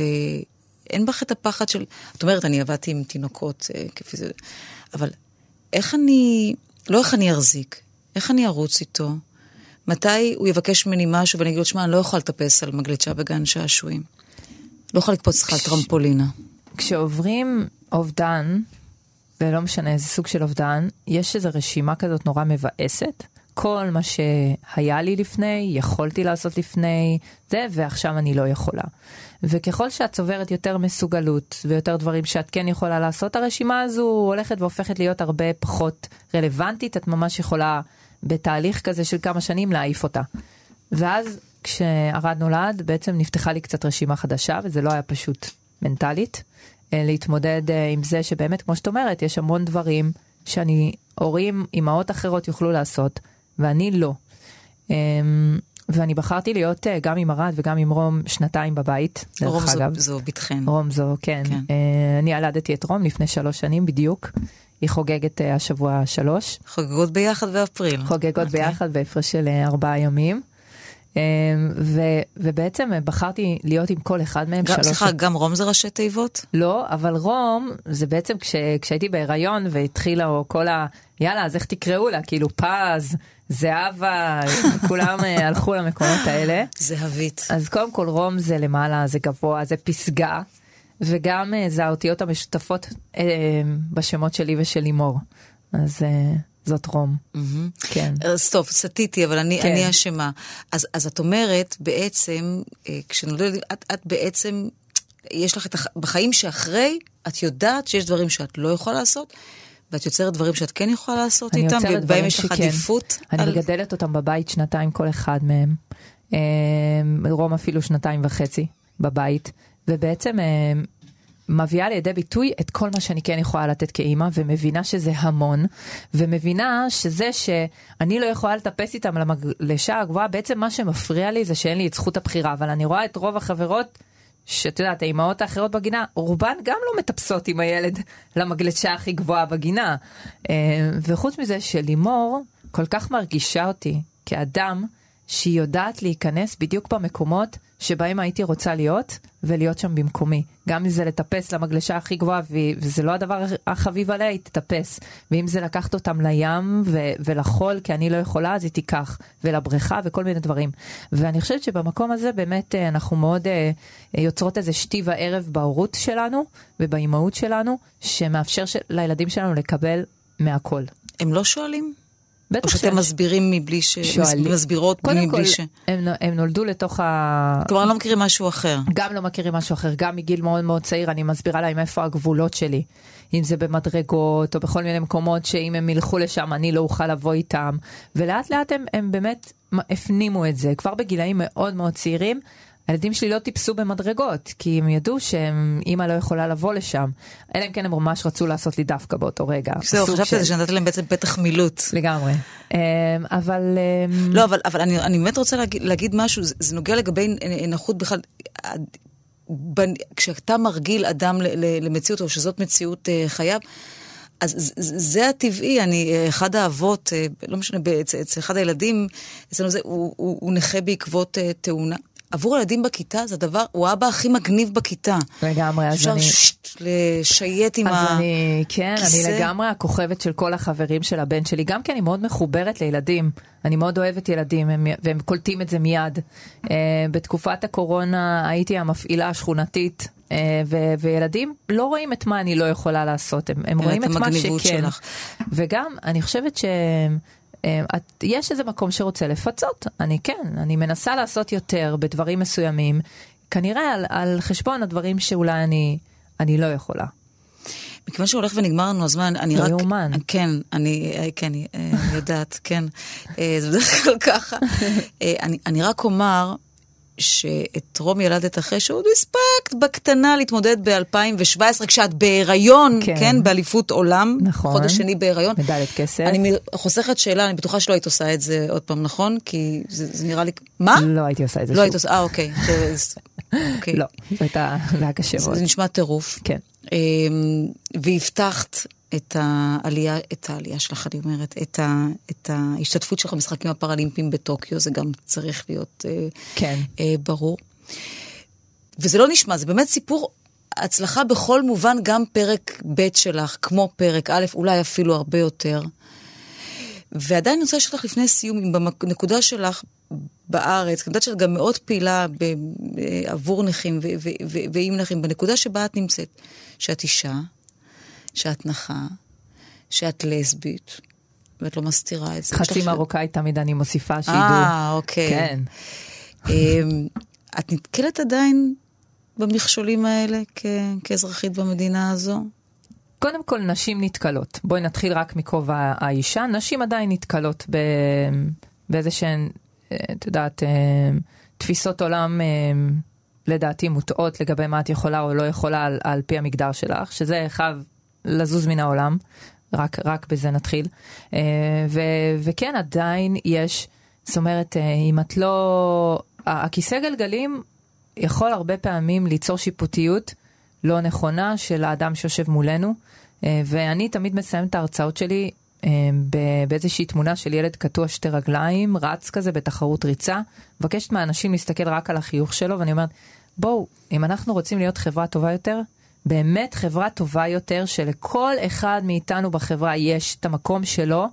אין בך את הפחד של, את אומרת, אני עבדתי עם תינוקות, כפי זה, אבל איך אני, לא איך אני ארזיק, איך אני ארוץ איתו, מתי הוא יבקש ממני משהו, ואני אגיד לו, שמה, אני לא יכולה לטפס על מגלצ'ה בגן שעשועים. לא יכולה לקפוץ לך על טרמפולינה. כשעוברים אובדן, ולא משנה איזה סוג של אובדן, יש איזו רשימה כזאת נורא מבאסת. כל מה שהיה לי לפני, יכולתי לעשות לפני זה, ועכשיו אני לא יכולה. וככל שאת צוברת יותר מסוגלות, ויותר דברים שאת כן יכולה לעשות, הרשימה הזו הולכת והופכת להיות הרבה פחות רלוונטית. את ממש יכולה... בתהליך כזה של כמה שנים להעיף אותה. ואז כשארד נולד, בעצם נפתחה לי קצת רשימה חדשה, וזה לא היה פשוט מנטלית, להתמודד עם זה שבאמת, כמו שאת אומרת, יש המון דברים שאני, הורים, אמהות אחרות יוכלו לעשות, ואני לא. ואני בחרתי להיות גם עם ארד וגם עם רום 2 בבית. רום זו ביתכן. רום זו, כן. אני ילדתי את רום לפני 3 שנים בדיוק. היא חוגגת השבוע 3. חוגגות ביחד באפריל. חוגגות ביחד בהפרש של 4 ימים. ובעצם בחרתי להיות עם כל אחד מהם 3. סליחה, גם רום זה ראשי תיבות? לא, אבל רום זה בעצם כשהייתי בהיריון והתחילה כל ה... יאללה, אז איך תקראו לה? כאילו פז, זהבה, כולם הלכו למקומות האלה. זהבית. אז קודם כל רום זה למעלה, זה גבוה, זה פסגה. וגם זה האותיות המשותפות בשמות שלי ושל לימור. אז זאת רום. כן. סטופ, סתיתי, אבל אני אשמה. אז את אומרת, בעצם, כשנולדת, את בעצם, יש לך בחיים שאחרי, את יודעת שיש דברים שאת לא יכולה לעשות, ואת יוצרת דברים שאת כן יכולה לעשות איתם, ובהם יש לך עדיפות. אני מגדלת אותם בבית 2 כל אחד מהם. רום אפילו 2.5 בבית. ובעצם מביאה לידי ביטוי את כל מה שאני כן יכולה לתת כאימא, ומבינה שזה המון, ומבינה שזה שאני לא יכולה לטפס איתם לשעה הגבוהה, בעצם מה שמפריע לי זה שאין לי את זכות הבחירה, אבל אני רואה את רוב החברות, שאת יודעת, האימהות האחרות בגינה, רובן גם לא מטפסות עם הילד למגלשה הכי גבוהה בגינה. וחוץ מזה שלימור כל כך מרגישה אותי כאדם, שהיא יודעת להיכנס בדיוק במקומות שבהם הייתי רוצה להיות, ולהיות שם במקומי. גם אם זה לטפס למגלשה הכי גבוהה, וזה לא הדבר החביב עליה, היא תטפס. ואם זה לקחת אותם לים ולחול, כי אני לא יכולה, אז היא תיקח. ולבריכה וכל מיני דברים. ואני חושבת שבמקום הזה באמת אנחנו מאוד יוצרות איזה שתי וערב בהורות שלנו, ובאימהות שלנו, שמאפשר לילדים שלנו לקבל מהכל. הם לא שואלים? או שאתם מסבירים מבלי ש... מסבירות מבלי ש... הם נולדו לתוך ה... כלומר, לא מכירים משהו אחר. גם לא מכירים משהו אחר. גם מגיל מאוד מאוד צעיר, אני מסבירה להם איפה הגבולות שלי. אם זה במדרגות, או בכל מיני מקומות שאם הם ילכו לשם, אני לא אוכל לבוא איתם. ולאט לאט הם באמת הפנימו את זה. כבר בגילאים מאוד מאוד צעירים, הילדים שלי לא טיפסו במדרגות, כי הם ידעו שאמא לא יכולה לבוא לשם. אלה אם כן הם ממש רצו לעשות לי דווקא באותו רגע. זהו, חשבתי שנתת להם בעצם פתח מילוט. לגמרי. אבל... לא, אבל אני באמת רוצה להגיד משהו, זה נוגע לגבי נחות בכלל... כשאתה מרגיל אדם למציאות, או שזאת מציאות חייו, אז זה הטבעי, אחד האבות, לא משנה, אצל אחד הילדים, אצלנו זה, הוא נכה בעקבות תאונה. עבור הילדים בכיתה, זה הדבר, הוא האבא הכי מגניב בכיתה. לגמרי, אז אני... אפשר לשייט עם הכיסא. אז אני, כן, אני לגמרי הכוכבת של כל החברים של הבן שלי. גם כי אני מאוד מחוברת לילדים. אני מאוד אוהבת ילדים, והם קולטים את זה מיד. בתקופת הקורונה הייתי המפעילה השכונתית, וילדים לא רואים את מה אני לא יכולה לעשות. הם רואים את מה שכן. וגם, אני חושבת שהם... יש איזה מקום שרוצה לפצות, אני מנסה לעשות יותר בדברים מסוימים, כנראה על חשבון הדברים שאולי אני לא יכולה. מכיוון שהולך ונגמר לנו הזמן, אני רק... יאומן. כן, אני יודעת, כן. זה בדרך כלל ככה. אני רק אומר שאת רום ילדת אחרי שעוד הספקת בקטנה להתמודד ב-2017, כשאת בהיריון, כן, באליפות עולם, חודש שני בהיריון. מדלת כסף. אני חוסכת שאלה, אני בטוחה שלא היית עושה את זה עוד פעם, נכון? כי זה נראה לי... מה? לא הייתי עושה את זה שוב. לא היית עושה, אוקיי. לא, זה הייתה קשה מאוד. זה נשמע טירוף. כן. והבטחת את העלייה שלך, אני אומרת, את ההשתתפות שלך במשחקים הפראלימפיים בטוקיו, זה גם צריך להיות ברור. וזה לא נשמע, זה באמת סיפור הצלחה בכל מובן, גם פרק ב' שלך, כמו פרק א', אולי אפילו הרבה יותר. ועדיין אני רוצה לשאול לך לפני סיום, בנקודה שלך בארץ, אני יודעת שאת גם מאוד פעילה עבור נכים ועם נכים, בנקודה שבה את נמצאת, שאת אישה, שאת נחה, שאת לסבית, ואת לא מסתירה את זה. חצי מרוקאי תמיד אני מוסיפה שידעו. אוקיי. כן. את נתקלת עדיין במכשולים האלה כאזרחית במדינה הזו? קודם כל, נשים נתקלות. בואי נתחיל רק מכובע האישה. נשים עדיין נתקלות באיזה שהן, את יודעת, תפיסות עולם... לדעתי מוטעות לגבי מה את יכולה או לא יכולה על פי המגדר שלך, שזה חייב לזוז מן העולם, רק בזה נתחיל. וכן, עדיין יש, זאת אומרת, אם את לא... הכיסא גלגלים יכול הרבה פעמים ליצור שיפוטיות לא נכונה של האדם שיושב מולנו, ואני תמיד מסיים את ההרצאות שלי באיזושהי תמונה של ילד קטוע שתי רגליים, רץ כזה בתחרות ריצה, מבקשת מהאנשים להסתכל רק על החיוך שלו, ואני אומרת, בואו, אם אנחנו רוצים להיות חברה טובה יותר, באמת חברה טובה יותר, שלכל אחד מאיתנו בחברה יש את המקום שלו,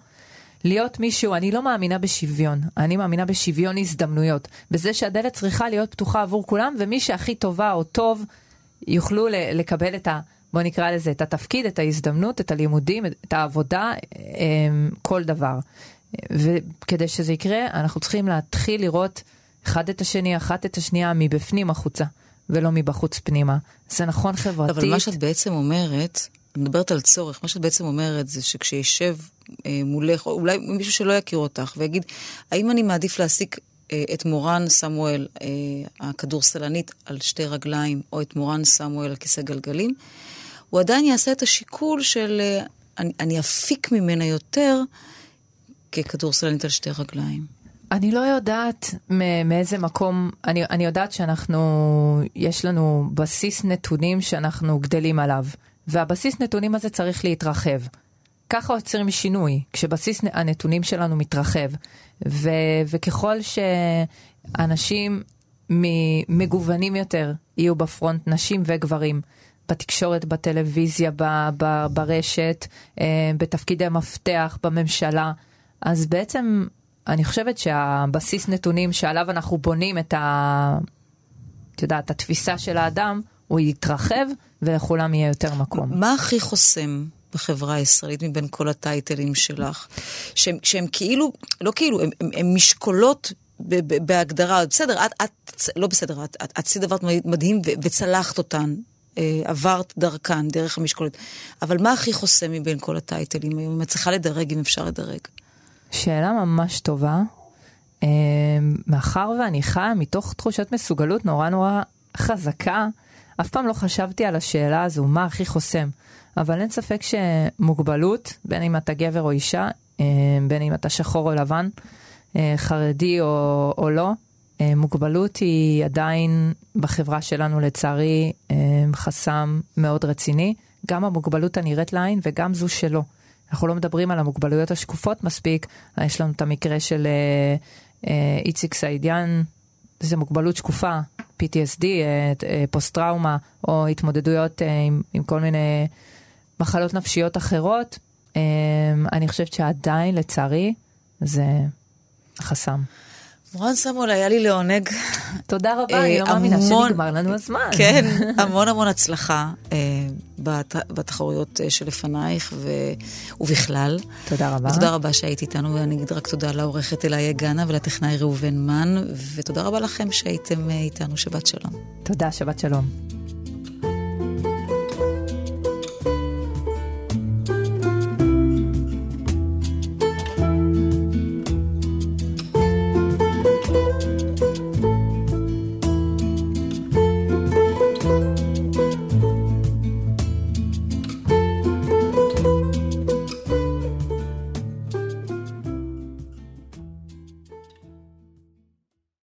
להיות מישהו, אני לא מאמינה בשוויון, אני מאמינה בשוויון הזדמנויות, בזה שהדלת צריכה להיות פתוחה עבור כולם, ומי שהכי טובה או טוב, יוכלו לקבל את ה... בוא נקרא לזה, את התפקיד, את ההזדמנות, את הלימודים, את העבודה, כל דבר. וכדי שזה יקרה, אנחנו צריכים להתחיל לראות אחת את השנייה, מבפנים החוצה, ולא מבחוץ פנימה. זה נכון חברתית. אבל מה שאת בעצם אומרת, אני מדברת על צורך, מה שאת בעצם אומרת זה שכשישב מולך, אולי מישהו שלא יכיר אותך, ויגיד, האם אני מעדיף להסיק את מורן סמואל, הכדורסלנית, על שתי רגליים, או את מורן סמואל על כיסא גלגלים, הוא עדיין יעשה את השיקול של אני אפיק ממנה יותר ככדורסלנית על שתי רגליים. אני לא יודעת מאיזה מקום, אני יודעת יש לנו בסיס נתונים שאנחנו גדלים עליו, והבסיס נתונים הזה צריך להתרחב. ככה עוצרים שינוי, כשבסיס הנתונים שלנו מתרחב, וככל שאנשים מגוונים יותר יהיו בפרונט, נשים וגברים, בתקשורת, בטלוויזיה, ברשת, בתפקידי מפתח, בממשלה, אז בעצם אני חושבת שהבסיס נתונים שעליו אנחנו בונים את התפיסה של האדם, הוא יתרחב ולכולם יהיה יותר מקום. מה הכי חוסם? בחברה הישראלית מבין כל הטייטלים שלך, שהם כאילו, לא כאילו, הם משקולות בהגדרה, בסדר, את לא בסדר, את עשית דבר מדהים וצלחת אותן, עברת דרכן, דרך המשקולות, אבל מה הכי חוסם מבין כל הטייטלים היום? את צריכה לדרג אם אפשר לדרג. שאלה ממש טובה, מאחר ואני חיה מתוך תחושת מסוגלות נורא נורא חזקה, אף פעם לא חשבתי על השאלה הזו, מה הכי חוסם, אבל אין ספק שמוגבלות, בין אם אתה גבר או אישה, בין אם אתה שחור או לבן, חרדי או לא, מוגבלות היא עדיין בחברה שלנו לצערי חסם מאוד רציני, גם המוגבלות הנראית לעין וגם זו שלא. אנחנו לא מדברים על המוגבלויות השקופות מספיק, יש לנו את המקרה של איציק סעידיאן, זה מוגבלות שקופה, PTSD, פוסט-טראומה, או התמודדויות עם כל מיני מחלות נפשיות אחרות. אני חושבת שעדיין, לצערי, זה חסם. מורן סמואל, היה לי לעונג. תודה רבה, אני לא מאמינה שנגמר לנו הזמן. כן, המון המון הצלחה בתחרויות שלפנייך ובכלל. תודה רבה. תודה רבה שהיית איתנו, ואני אגיד רק תודה לעורכת אליי גנה ולטכנאי ראובן מן, ותודה רבה לכם שהייתם איתנו. שבת שלום. תודה, שבת שלום.